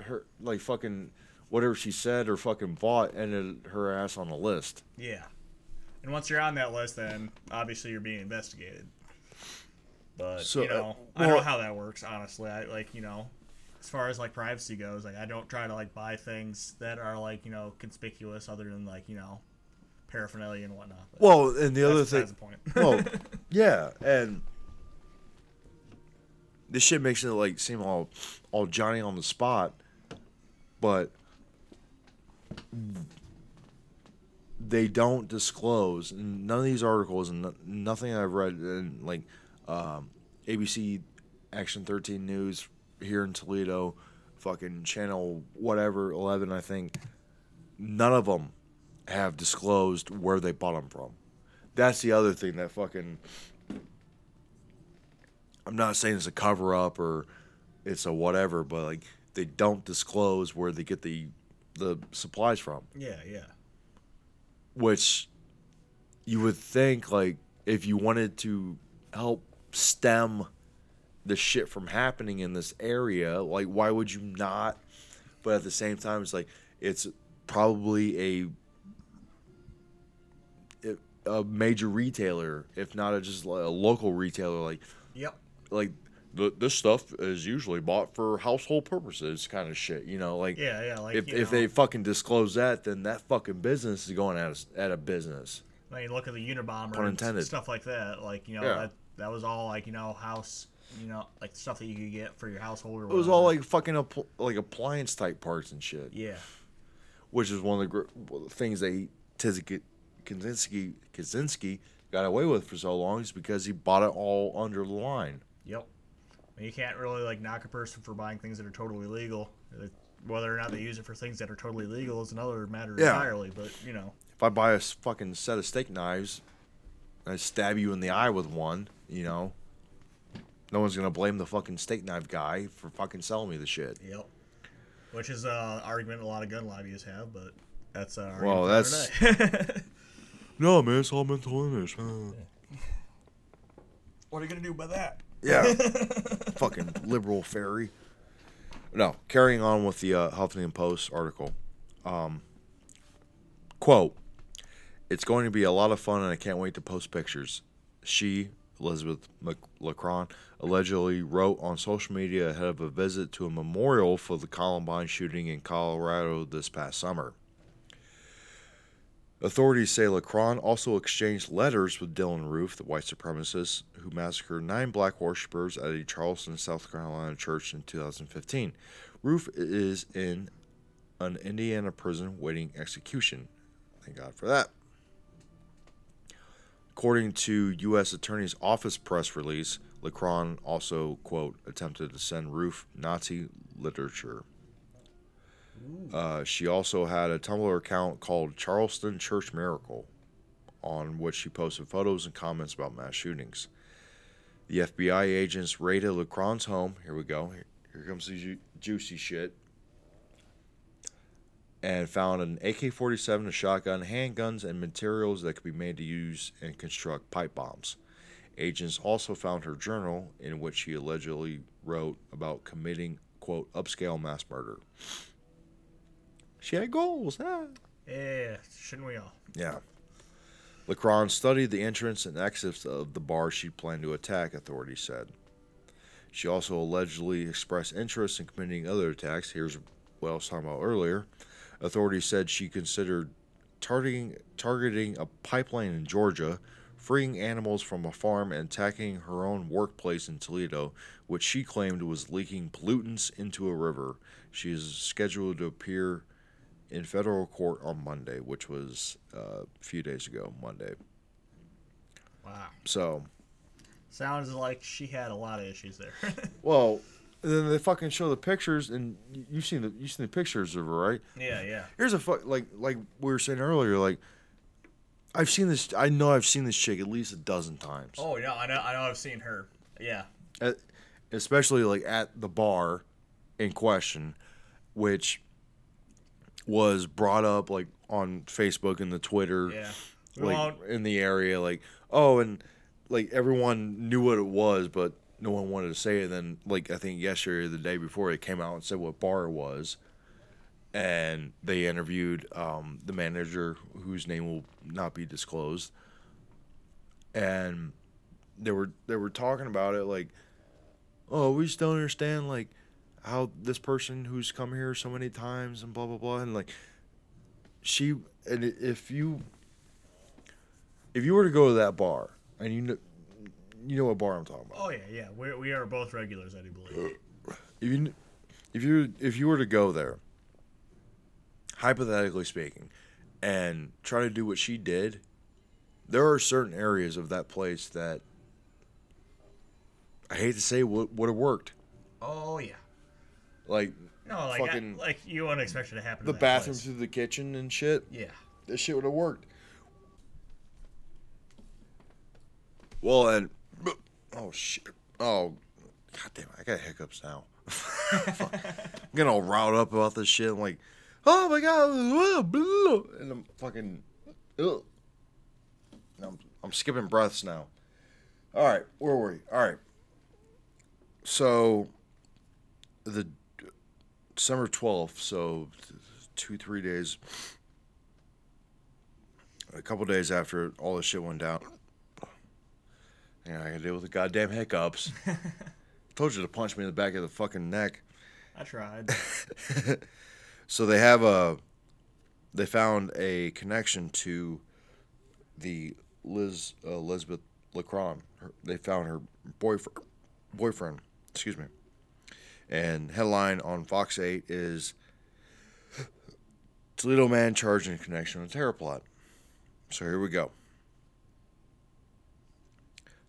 her, like, fucking whatever she said or fucking bought ended her ass on the list. Yeah. And once you're on that list, then, obviously, you're being investigated. But, so, you know, I don't know how that works, honestly. I, like, you know... As far as, like, privacy goes, like, I don't try to, like, buy things that are, like, you know, conspicuous other than, like, you know, paraphernalia and whatnot. But well, and the other thing... That's the point. Well, yeah, and this shit makes it, like, seem all Johnny on the spot, but they don't disclose, and none of these articles and nothing I've read, and, like, ABC, Action 13 News... here in Toledo, fucking channel whatever 11, I think, none of them have disclosed where they bought them from. That's the other thing that fucking, I'm not saying it's a cover up or it's a whatever, but like they don't disclose where they get the supplies from. Yeah, yeah. Which you would think, like, if you wanted to help stem the shit from happening in this area, like, why would you not? But at the same time, it's like, it's probably a major retailer, if not just a local retailer. Like, yep. Like, this stuff is usually bought for household purposes kind of shit, you know? Like, yeah, yeah. Like, if they fucking disclose that, then that fucking business is going out of business. I mean, look at the Unabomber and stuff like that. Like, you know, yeah. that was all, like, you know, house, you know, like stuff that you could get for your household or whatever. It was all like fucking appliance type parts and shit. Yeah. Which is one of the things that Kaczynski got away with for so long is because he bought it all under the line. Yep. I mean, you can't really, like, knock a person for buying things that are totally legal. Whether or not they use it for things that are totally legal is another matter entirely, but, you know. If I buy a fucking set of steak knives and I stab you in the eye with one, you know, no one's going to blame the fucking steak knife guy for fucking selling me the shit. Yep. Which is an argument a lot of gun lobbyists have, but that's an argument. Well, that's... No, man, it's all mental image. What are you going to do about that? Yeah. Fucking liberal fairy. No, carrying on with the Huffington Post article. Quote, "It's going to be a lot of fun, and I can't wait to post pictures." She, Elizabeth LeCron, allegedly wrote on social media ahead of a visit to a memorial for the Columbine shooting in Colorado this past summer. Authorities say LeCron also exchanged letters with Dylann Roof, the white supremacist who massacred 9 black worshipers at a Charleston, South Carolina church in 2015. Roof is in an Indiana prison waiting execution. Thank God for that. According to U.S. Attorney's Office press release, LeCron also, quote, attempted to send Roof Nazi literature. She also had a Tumblr account called Charleston Church Miracle, on which she posted photos and comments about mass shootings. The FBI agents raided LeCron's home. Here we go. Here comes the juicy shit. And found an AK-47, a shotgun, handguns, and materials that could be made to use and construct pipe bombs. Agents also found her journal, in which she allegedly wrote about committing, quote, upscale mass murder. She had goals, huh? Yeah, shouldn't we all? Yeah. LeCron studied the entrance and exits of the bar she planned to attack, authorities said. She also allegedly expressed interest in committing other attacks. Here's what I was talking about earlier. Authorities said she considered targeting a pipeline in Georgia, freeing animals from a farm, and attacking her own workplace in Toledo, which she claimed was leaking pollutants into a river. She is scheduled to appear in federal court on Monday, which was a few days ago, Monday. Wow. So. Sounds like she had a lot of issues there. Well, then they fucking show the pictures, and you've seen the pictures of her, right? Yeah, yeah. Here's a like we were saying earlier, like, I've seen this. I know I've seen this chick at least a dozen times. Oh yeah, I know I've seen her. Yeah. Especially like at the bar in question, which was brought up like on Facebook and the Twitter, yeah, like in the area, like, oh, and like everyone knew what it was, but no one wanted to say it. Then, like, I think yesterday or the day before, it came out and said what bar it was, and they interviewed the manager, whose name will not be disclosed, and they were talking about it, like, oh, we just don't understand, like, how this person who's come here so many times and blah, blah, blah. And, like, she... And if you were to go to that bar, and you know what bar I'm talking about. Oh, yeah, yeah. We are both regulars, I do believe. If you were to go there, hypothetically speaking, and try to do what she did, there are certain areas of that place that I hate to say would have worked. Oh, yeah. Like, no, like, fucking, like, you wouldn't expect it to happen. The bathroom through the kitchen and shit. Yeah. This shit would have worked. Well, and, oh, shit. Oh, goddamn, I got hiccups now. I'm getting all riled up about this shit. I'm like, oh my God. And I'm fucking, ugh. And I'm skipping breaths now. All right, where were we? All right. So, the December 12th, so 2-3 days, a couple days after all this shit went down, you know, I can deal with the goddamn hiccups. Told you to punch me in the back of the fucking neck. I tried. So they found a connection to the Elizabeth LeCron. They found her boyfriend, excuse me. And headline on Fox 8 is Toledo man charged in connection with a terror plot. So here we go.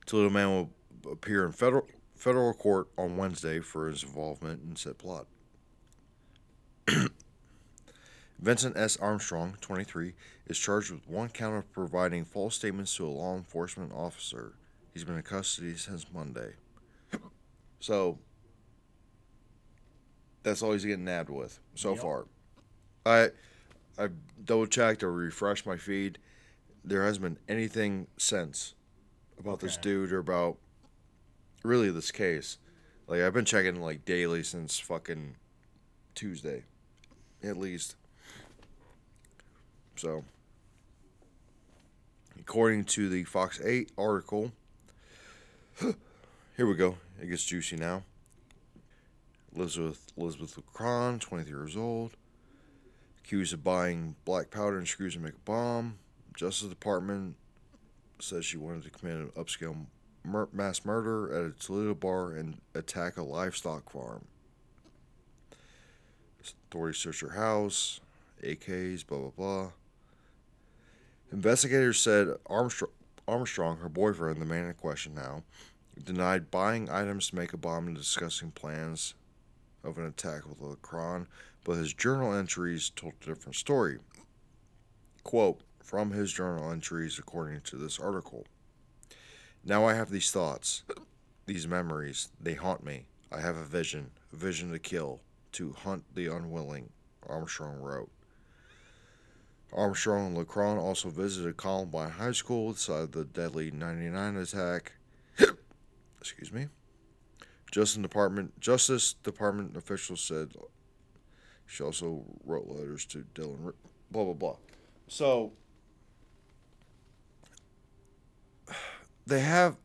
Toledo man will appear in federal court on Wednesday for his involvement in said plot. Vincent S. Armstrong, 23, is charged with one count of providing false statements to a law enforcement officer. He's been in custody since Monday. So, that's all he's getting nabbed with so far. I double-checked or refreshed my feed. There hasn't been anything since about this dude or about really this case. Like, I've been checking, like, daily since fucking Tuesday, at least. So, according to the Fox 8 article, here we go. It gets juicy now. Elizabeth LeCron, 23 years old, accused of buying black powder and screws to make a bomb. Justice Department says she wanted to commit an upscale mass murder at a Toledo bar and attack a livestock farm. Authorities searched her house, AKs, blah, blah, blah. Investigators said Armstrong, her boyfriend, the man in question now, denied buying items to make a bomb and discussing plans of an attack with LeCron, but his journal entries told a different story. Quote, from his journal entries according to this article. Now I have these thoughts, these memories, they haunt me. I have a vision to kill, to hunt the unwilling, Armstrong wrote. Armstrong and LeCron also visited Columbine High School inside the deadly 99 attack. Excuse me. Justice Department officials said she also wrote letters to Dylann Roof, blah, blah, blah. So, they have...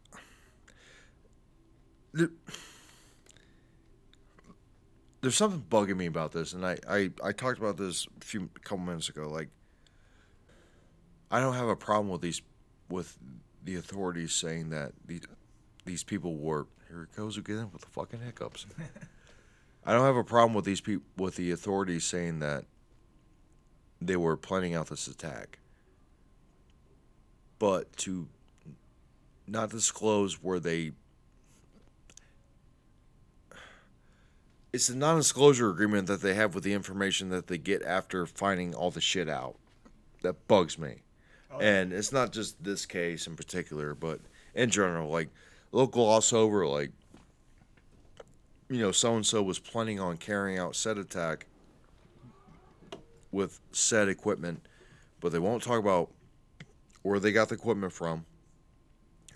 There's something bugging me about this, and I talked about this a couple minutes ago. Like, I don't have a problem with the authorities saying that these people were... Here it goes again with the fucking hiccups. I don't have a problem with these people, with the authorities saying that they were planning out this attack, but to not disclose where they. It's a non-disclosure agreement that they have with the information that they get after finding all the shit out. That bugs me, and it's not just this case in particular, but in general, like. They'll gloss over, like, you know, so-and-so was planning on carrying out said attack with said equipment, but they won't talk about where they got the equipment from,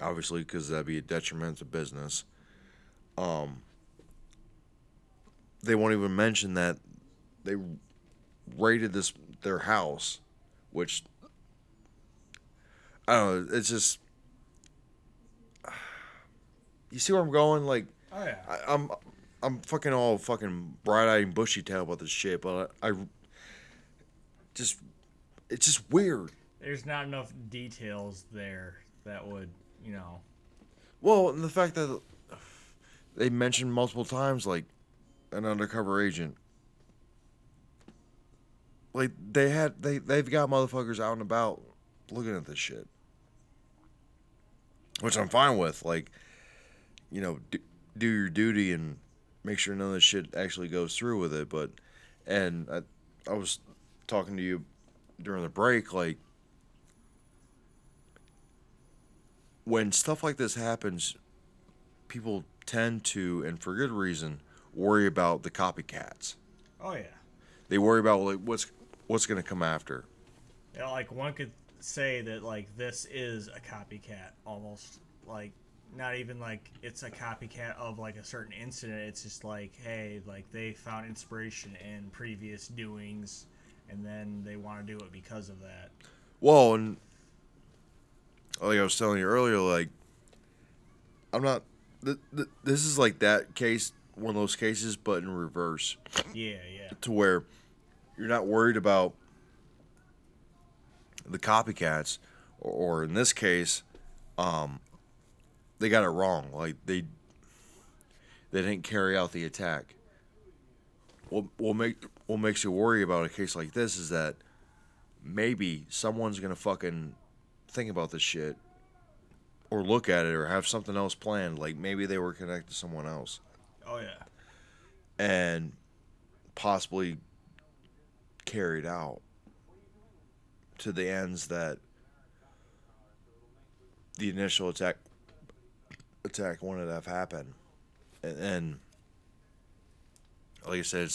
obviously, because that'd be a detriment to business. They won't even mention that they raided their house, which, I don't know, it's just... You see where I'm going? Like, oh, yeah. I'm fucking all fucking bright-eyed and bushy-tailed about this shit, but it's just weird. There's not enough details there that would, you know. Well, and the fact that they mentioned multiple times, like, an undercover agent. Like, they've got motherfuckers out and about looking at this shit. Which I'm fine with, like... You know, do your duty and make sure none of this shit actually goes through with it. But, and I was talking to you during the break, like, when stuff like this happens, people tend to, and for good reason, worry about the copycats. Oh, yeah. They worry about like, what's going to come after. Yeah, like one could say that like this is a copycat almost, like not even like it's a copycat of like a certain incident. It's just like, hey, like they found inspiration in previous doings and then they want to do it because of that. Well, and like I was telling you earlier, like I'm not, this is like that case, one of those cases, but in reverse. Yeah, yeah. To where you're not worried about the copycats, or in this case, they got it wrong. Like they didn't carry out the attack. What makes you worry about a case like this is that maybe someone's gonna fucking think about this shit, or look at it, or have something else planned. Like maybe they were connected to someone else. Oh yeah, and possibly carried out to the ends that the initial attack wanted to have happen. And like I said,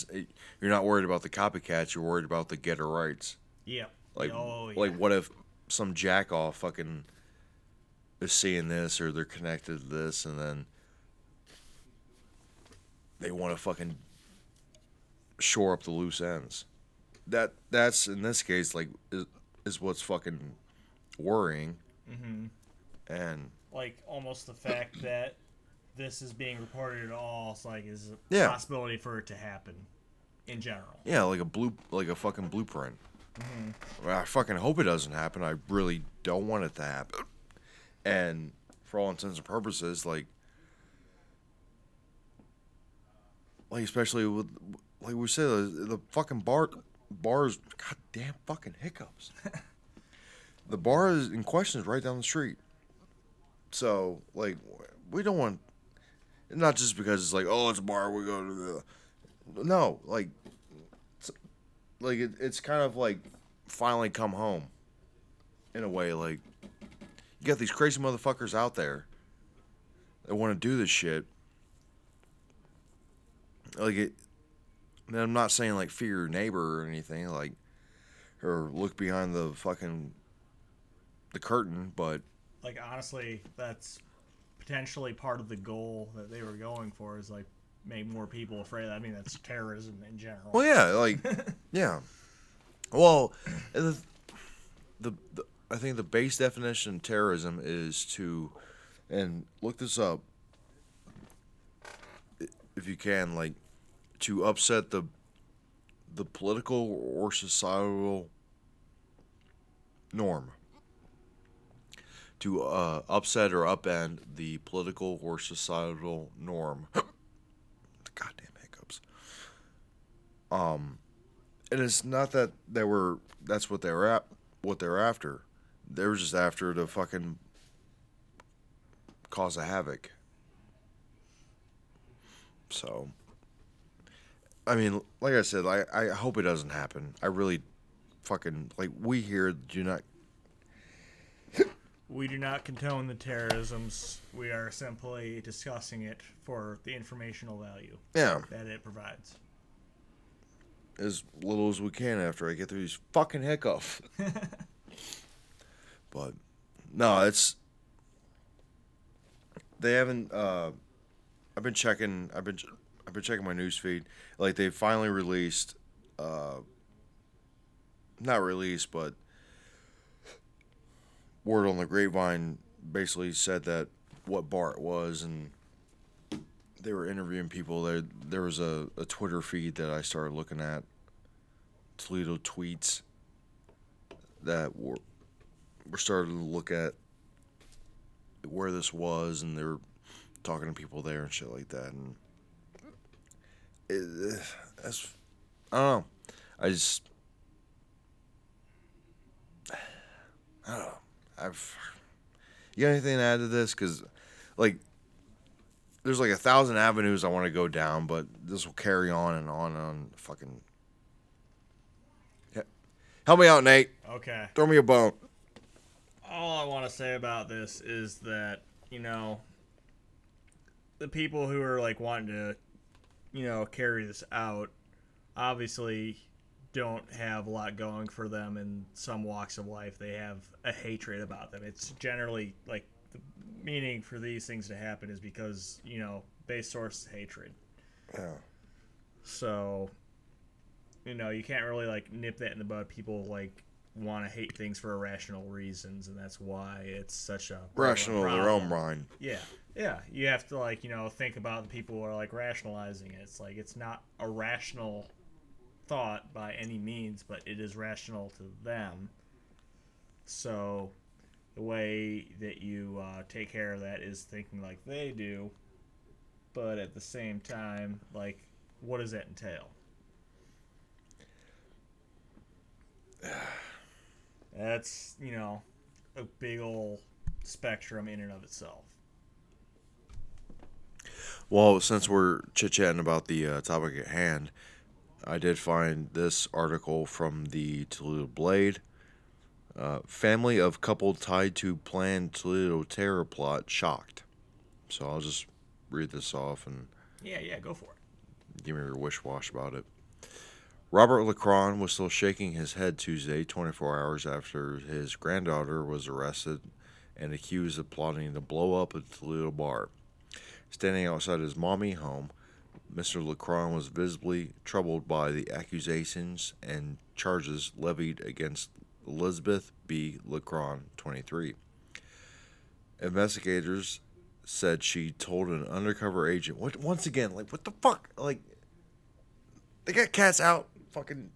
you're not worried about the copycats, you're worried about the getter rights. Yeah. Like, oh, yeah. Like what if some jack-off fucking is seeing this, or they're connected to this, and then they want to fucking shore up the loose ends. That's in this case, like, is what's fucking worrying. Mm-hmm. And like almost the fact that this is being reported at all, it's like is a possibility for it to happen in general. Yeah, like a fucking blueprint. Mm-hmm. I fucking hope it doesn't happen. I really don't want it to happen. And for all intents and purposes, like especially with, like we said, the fucking bars, goddamn fucking hiccups. The bar is in question is right down the street. So, like, we don't want, not just because it's like, oh, it's a bar, we go to the, no, like, it's kind of like finally come home in a way. Like, you got these crazy motherfuckers out there that want to do this shit. Like, and I'm not saying, like, fear your neighbor or anything, like, or look behind the fucking, the curtain, but. Like, honestly, that's potentially part of the goal that they were going for is, like, make more people afraid. I mean, that's terrorism in general. Well, yeah, like, yeah. Well, the I think the base definition of terrorism is to, and look this up if you can, like, to upset the political or societal norm, to upset or upend the political or societal norm. The goddamn hiccups. And it's not that that's what they were what they're after. They were just after to fucking cause a havoc. So, I mean, like I said, I hope it doesn't happen. I really fucking, like, we here do not. We do not condone the terrorisms. We are simply discussing it for the informational value that it provides. As little as we can after I get through these fucking hiccups. But, no, it's, they haven't, I've been checking my news feed. Like, they finally released, not released, but word on the grapevine basically said that what bar it was, and they were interviewing people. There was a Twitter feed that I started looking at, Toledo tweets that were starting to look at where this was, and they were talking to people there and shit like that, and I don't know. I don't know. You got anything to add to this? Because, like, there's like 1,000 avenues I want to go down, but this will carry on and on and on. Fucking. Yeah. Help me out, Nate. Okay. Throw me a bone. All I want to say about this is that, you know, the people who are, like, wanting to carry this out, obviously don't have a lot going for them in some walks of life. They have a hatred about them. It's generally like the meaning for these things to happen is because, they source hatred. Yeah. So, you can't really nip that in the bud. People want to hate things for irrational reasons, and that's why it's such a rational problem. Their own mind. Yeah. Yeah. You have to think about the people who are rationalizing it. It's it's not a rational thought by any means, but it is rational to them. So the way that you take care of that is thinking like they do, but at the same time, what does that entail? That's, a big old spectrum in and of itself. Well, since we're chit-chatting about the topic at hand, I did find this article from the Toledo Blade. Family of couple tied to planned Toledo terror plot shocked. So I'll just read this off and... Yeah, go for it. Give me your wish-wash about it. Robert LeCron was still shaking his head Tuesday, 24 hours after his granddaughter was arrested and accused of plotting to blow up a Toledo bar. Standing outside his mommy home, Mr. LeCron was visibly troubled by the accusations and charges levied against Elizabeth B. LeCron, 23. Investigators said she told an undercover agent, what the fuck? They got cats out. Fucking.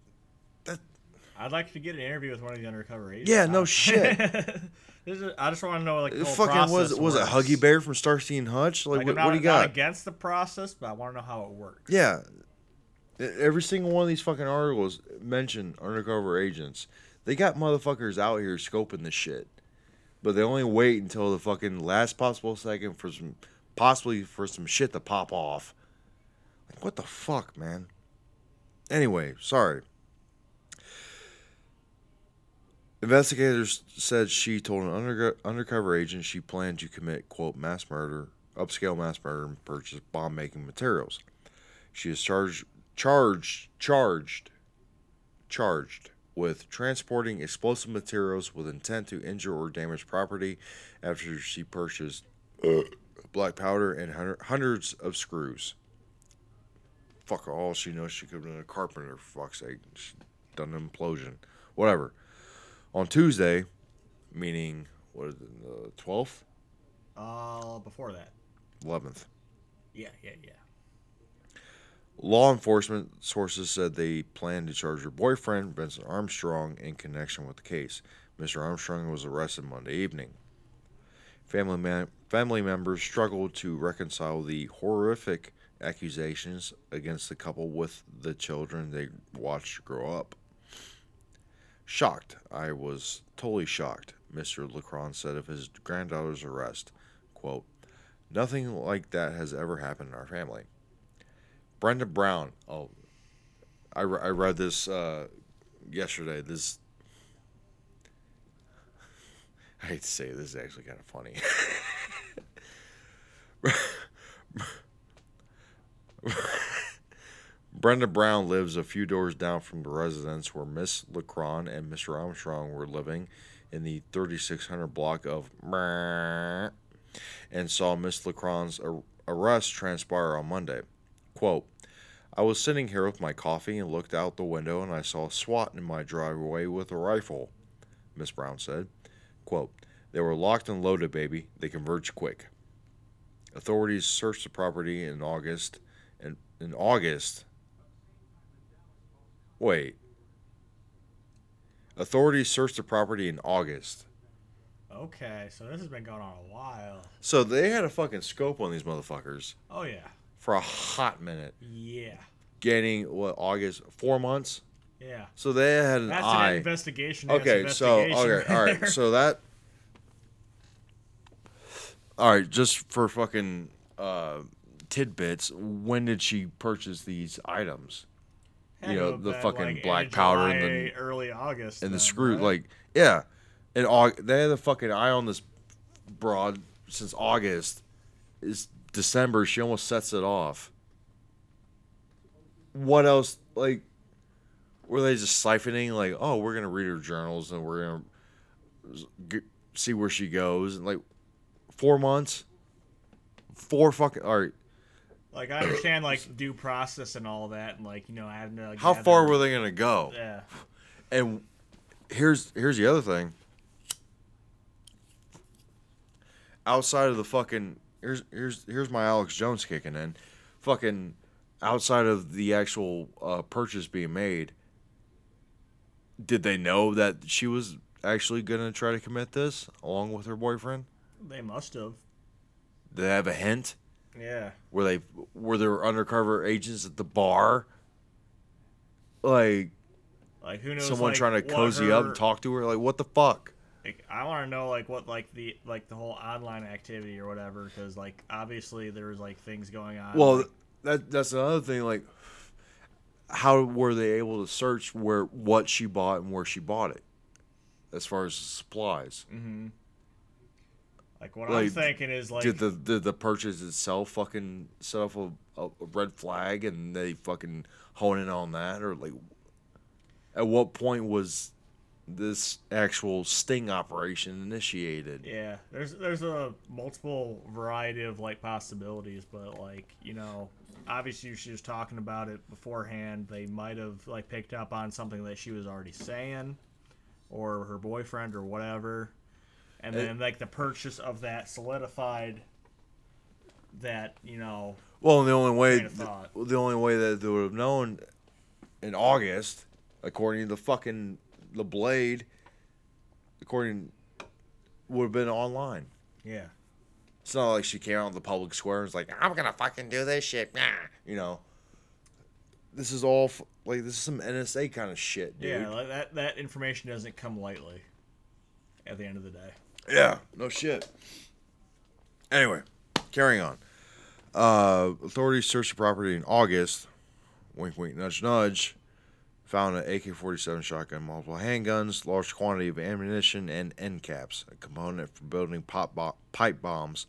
That. I'd like to get an interview with one of the undercover agents. Yeah, no shit. I just want to know the whole fucking process was it Huggy Bear from Starsky and Hutch? What do you got? I'm not against the process, but I want to know how it works. Yeah, every single one of these fucking articles mention undercover agents. They got motherfuckers out here scoping this shit, but they only wait until the fucking last possible second for some shit to pop off. What the fuck, man? Anyway, sorry. Investigators said she told an undercover agent she planned to commit, quote, mass murder, upscale mass murder, and purchase bomb-making materials. She is charged with transporting explosive materials with intent to injure or damage property after she purchased black powder and hundreds of screws. Fuck all she knows, she could have been a carpenter, for fuck's sake. She's done an implosion. Whatever. On Tuesday, meaning, what is it, the 12th? Before that. 11th. Yeah. Law enforcement sources said they planned to charge her boyfriend, Vincent Armstrong, in connection with the case. Mr. Armstrong was arrested Monday evening. Family members struggled to reconcile the horrific accusations against the couple with the children they watched grow up. Shocked. I was totally shocked, Mr. LeCron said of his granddaughter's arrest. Quote, nothing like that has ever happened in our family. Brenda Brown. Oh, I read this yesterday. This, I hate to say it, this is actually kind of funny. Brenda Brown lives a few doors down from the residence where Miss LeCron and Mr. Armstrong were living in the 3600 block of and saw Miss LeCron's arrest transpire on Monday. Quote, I was sitting here with my coffee and looked out the window and I saw SWAT in my driveway with a rifle, Miss Brown said. Quote, they were locked and loaded, baby. They converged quick. Authorities searched the property in August. Authorities searched the property in August. Okay, so this has been going on a while. So they had a fucking scope on these motherfuckers. Oh, yeah. For a hot minute. Yeah. Getting, August? 4 months? Yeah. So they had an eye. That's an investigation. Okay, all right. So that... All right, just for fucking... tidbits, when did she purchase these items? The fucking black powder and the early August and the screw, right? In August, they had the fucking eye on this broad since August. It's December, she almost sets it off. what else, like, were they just siphoning, like, oh, we're going to read her journals and we're going to see where she goes? And, like, 4 months? Four fucking... All right. Like, I understand, like, due process and all that. And, like, you know, I had to... Like, how far were they going to go? Yeah. And here's the other thing. Outside of the fucking... Here's my Alex Jones kicking in. Fucking outside of the actual purchase being made, did they know that she was actually going to try to commit this along with her boyfriend? They must have. Did they have a hint? Yeah. Were there undercover agents at the bar? Like who knows? Someone like, trying to cozy up and talk to her. Like, what the fuck? Like, I want to know like what the whole online activity or whatever, because like obviously there was like things going on. Well, that's another thing. Like, how were they able to search what she bought and where she bought it, as far as supplies? Mm-hmm. Like what I'm thinking is like did the purchase itself fucking set off a red flag and they fucking hone in on that, or like at what point was this actual sting operation initiated? Yeah, there's a multiple variety of like possibilities, but like, you know, obviously she was talking about it beforehand. They might have like picked up on something that she was already saying, or her boyfriend or whatever. And then, like, the purchase of that solidified that, you know... Well, the only way that they would have known in August, according to the fucking... The Blade, would have been online. Yeah. It's not like she came out in the public square and was like, I'm gonna fucking do this shit. Nah. You know? This is all... Like, this is some NSA kind of shit, dude. Yeah, like that information doesn't come lightly at the end of the day. Yeah, no shit. Anyway, carrying on. Authorities searched the property in August. Wink, wink, nudge, nudge. Found an AK-47 shotgun, multiple handguns, large quantity of ammunition, and end caps, a component for building pipe bombs,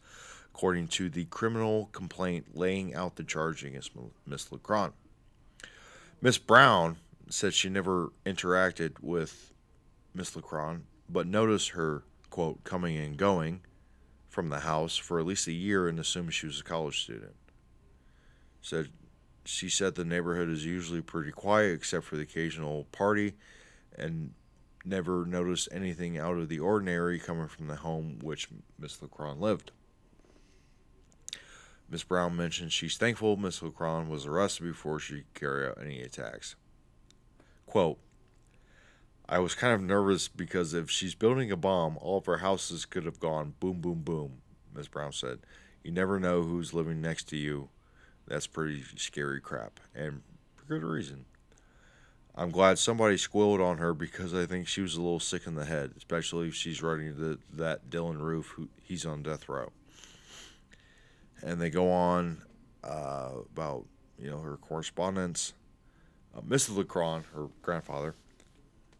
according to the criminal complaint laying out the charge against Miss LeCron. Miss Brown said she never interacted with Miss LeCron, but noticed her, quote, coming and going from the house for at least a year and assumed she was a college student. She said the neighborhood is usually pretty quiet except for the occasional party and never noticed anything out of the ordinary coming from the home which Miss LeCron lived. Miss Brown mentioned she's thankful Miss LeCron was arrested before she could carry out any attacks. Quote, I was kind of nervous because if she's building a bomb, all of her houses could have gone boom, boom, boom, Ms. Brown said. You never know who's living next to you. That's pretty scary crap, and for good reason. I'm glad somebody squealed on her because I think she was a little sick in the head, especially if she's writing that Dylann Roof, he's on death row. And they go on about, you know, her correspondence. Mrs. LeCron, her grandfather,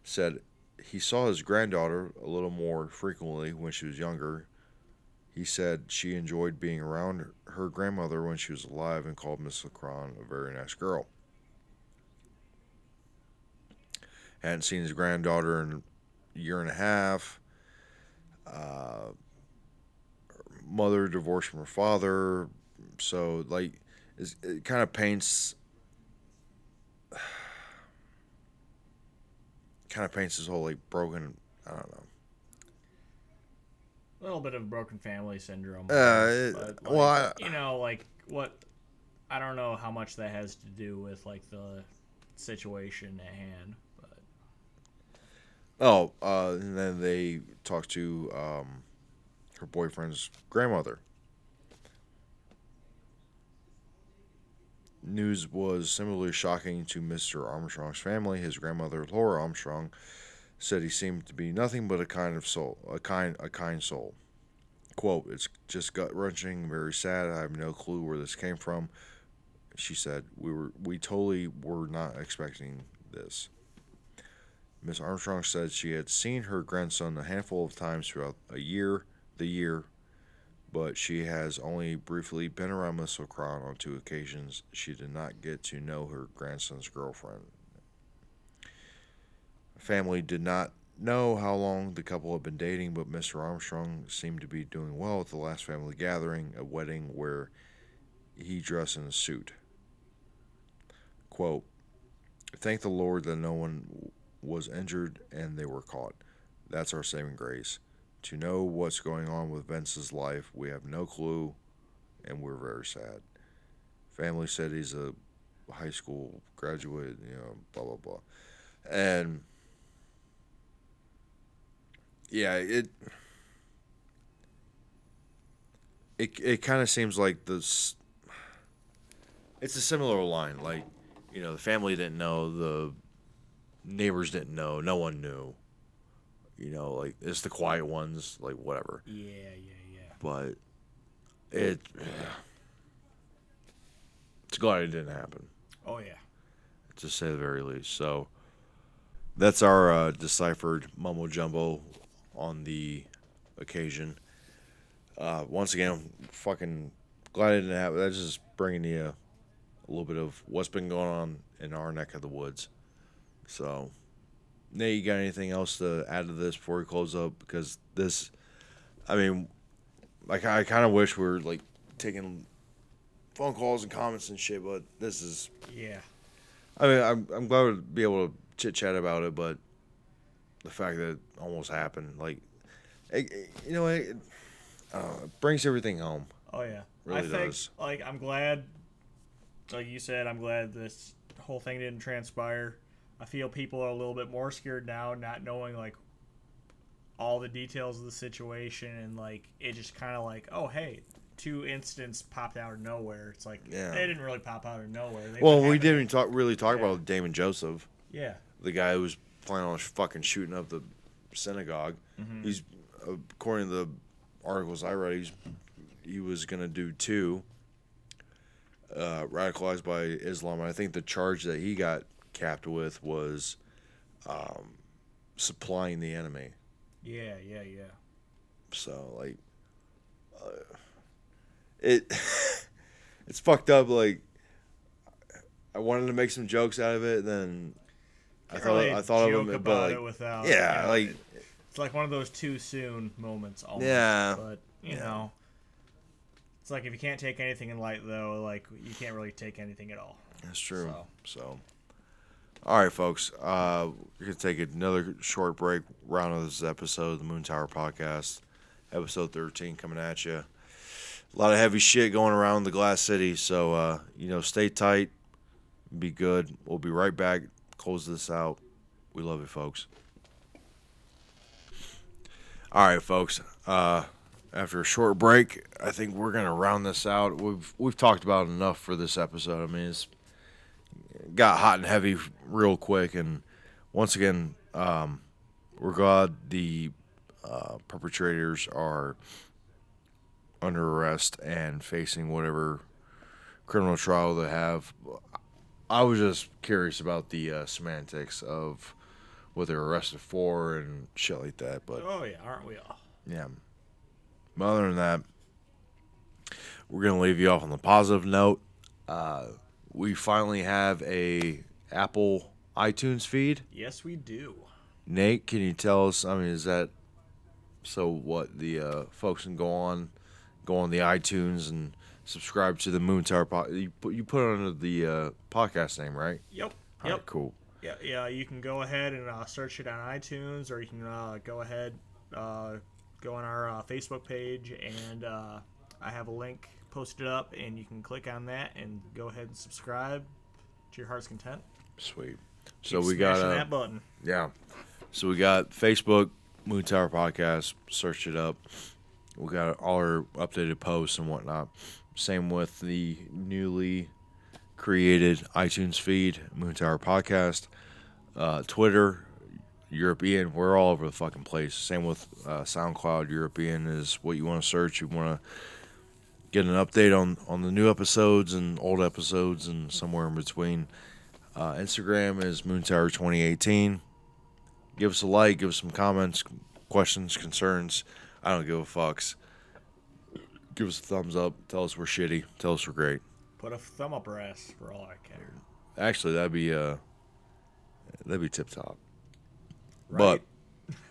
said he saw his granddaughter a little more frequently when she was younger. He said she enjoyed being around her grandmother when she was alive and called Miss LeCron a very nice girl. Hadn't seen his granddaughter in a year and a half. Mother divorced from her father. So, like, it kind of paints... this whole, like, broken, I don't know. A little bit of broken family syndrome. You know, like, what, I don't know how much that has to do with, like, the situation at hand. But. And then they talked to her boyfriend's grandmother. News was similarly shocking to Mr. Armstrong's family. His grandmother, Laura Armstrong, said he seemed to be nothing but a kind soul. Quote, it's just gut-wrenching, very sad. I have no clue where this came from. She said, we totally were not expecting this. Miss Armstrong said she had seen her grandson a handful of times throughout the year, but she has only briefly been around Miss LeCron on two occasions. She did not get to know her grandson's girlfriend. Family did not know how long the couple had been dating, but Mr. Armstrong seemed to be doing well at the last family gathering, a wedding where he dressed in a suit. Quote, "Thank the Lord that no one was injured and they were caught. That's our saving grace. To know what's going on with Vince's life, we have no clue, and we're very sad. Family said he's a high school graduate, you know, blah, blah, blah." And, yeah, it kind of seems like this. It's a similar line, like, you know, the family didn't know, the neighbors didn't know, no one knew. You know, like, it's the quiet ones, like, whatever. Yeah. But it's glad it didn't happen. Oh, yeah. To say the very least. So that's our deciphered mumbo jumbo on the occasion. Once again, I'm fucking glad it didn't happen. That's just bringing you a little bit of what's been going on in our neck of the woods. So, Nate, you got anything else to add to this before we close up? Because this, I mean, like, I kind of wish we were, like, taking phone calls and comments and shit, but this is... Yeah. I mean, I'm glad to be able to chit-chat about it, but the fact that it almost happened, like, it brings everything home. Oh, yeah. Really does. Like, I'm glad, like you said, I'm glad this whole thing didn't transpire. I feel people are a little bit more scared now, not knowing, like, all the details of the situation. And, like, it just kind of like, oh, hey, two incidents popped out of nowhere. It's like, They didn't really pop out of nowhere. We didn't talk about Damon Joseph. Yeah. The guy who was planning on fucking shooting up the synagogue. Mm-hmm. He's, according to the articles I read, he was going to do two, radicalized by Islam. And I think the charge that he got capped with was supplying the enemy. Yeah. So, like, it's fucked up. Like, I wanted to make some jokes out of it, then I thought of them, but, like, it without, yeah, you know, like it's like one of those too soon moments almost. Yeah, but you know, it's like if you can't take anything in light, though, like you can't really take anything at all. That's true. So. All right, folks, we're going to take another short break, round of this episode of the Moon Tower Podcast, episode 13 coming at you. A lot of heavy shit going around the Glass City, so, stay tight, be good. We'll be right back, close this out. We love you, folks. All right, folks, after a short break, I think we're going to round this out. We've talked about enough for this episode. I mean, it's got hot and heavy real quick, and once again, we're glad the perpetrators are under arrest and facing whatever criminal trial they have. I was just curious about the semantics of what they're arrested for and shit like that. But oh yeah, aren't we all? Yeah. But other than that, we're gonna leave you off on the positive note. We finally have a Apple iTunes feed. Yes, we do. Nate, can you tell us? I mean, is that so? What the folks can go on the iTunes and subscribe to the Moon Tower Podcast. You put it under the podcast name, right? Yep. All right, cool. Yeah. You can go ahead and search it on iTunes, or you can go ahead, go on our Facebook page, and I have a link posted up, and you can click on that and go ahead and subscribe to your heart's content. Sweet. So we got that button. Yeah. So we got Facebook, Moon Tower Podcast. Search it up. We got all our updated posts and whatnot. Same with the newly created iTunes feed, Moon Tower Podcast, Twitter, European. We're all over the fucking place. Same with SoundCloud. European is what you want to search. You want to get an update on the new episodes and old episodes and somewhere in between. Instagram is MoonTower2018. Give us a like. Give us some comments, questions, concerns. I don't give a fucks. Give us a thumbs up. Tell us we're shitty. Tell us we're great. Put a thumb up our ass for all I care. Actually, that'd be tip top. Right?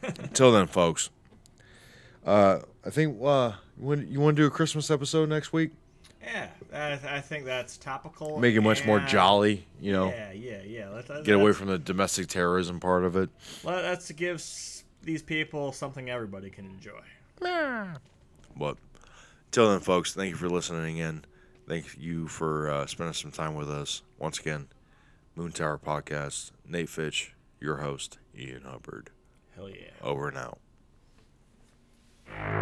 But until then, folks. I think when you want to do a Christmas episode next week. Yeah, I think that's topical. Make it much more jolly, you know. Yeah. Get away from the domestic terrorism part of it. Let's give these people something everybody can enjoy. But till then, folks, thank you for listening in. Thank you for spending some time with us. Once again, Moon Tower Podcast, Nate Fitch, your host, Ian Hubbard. Hell yeah. Over and out.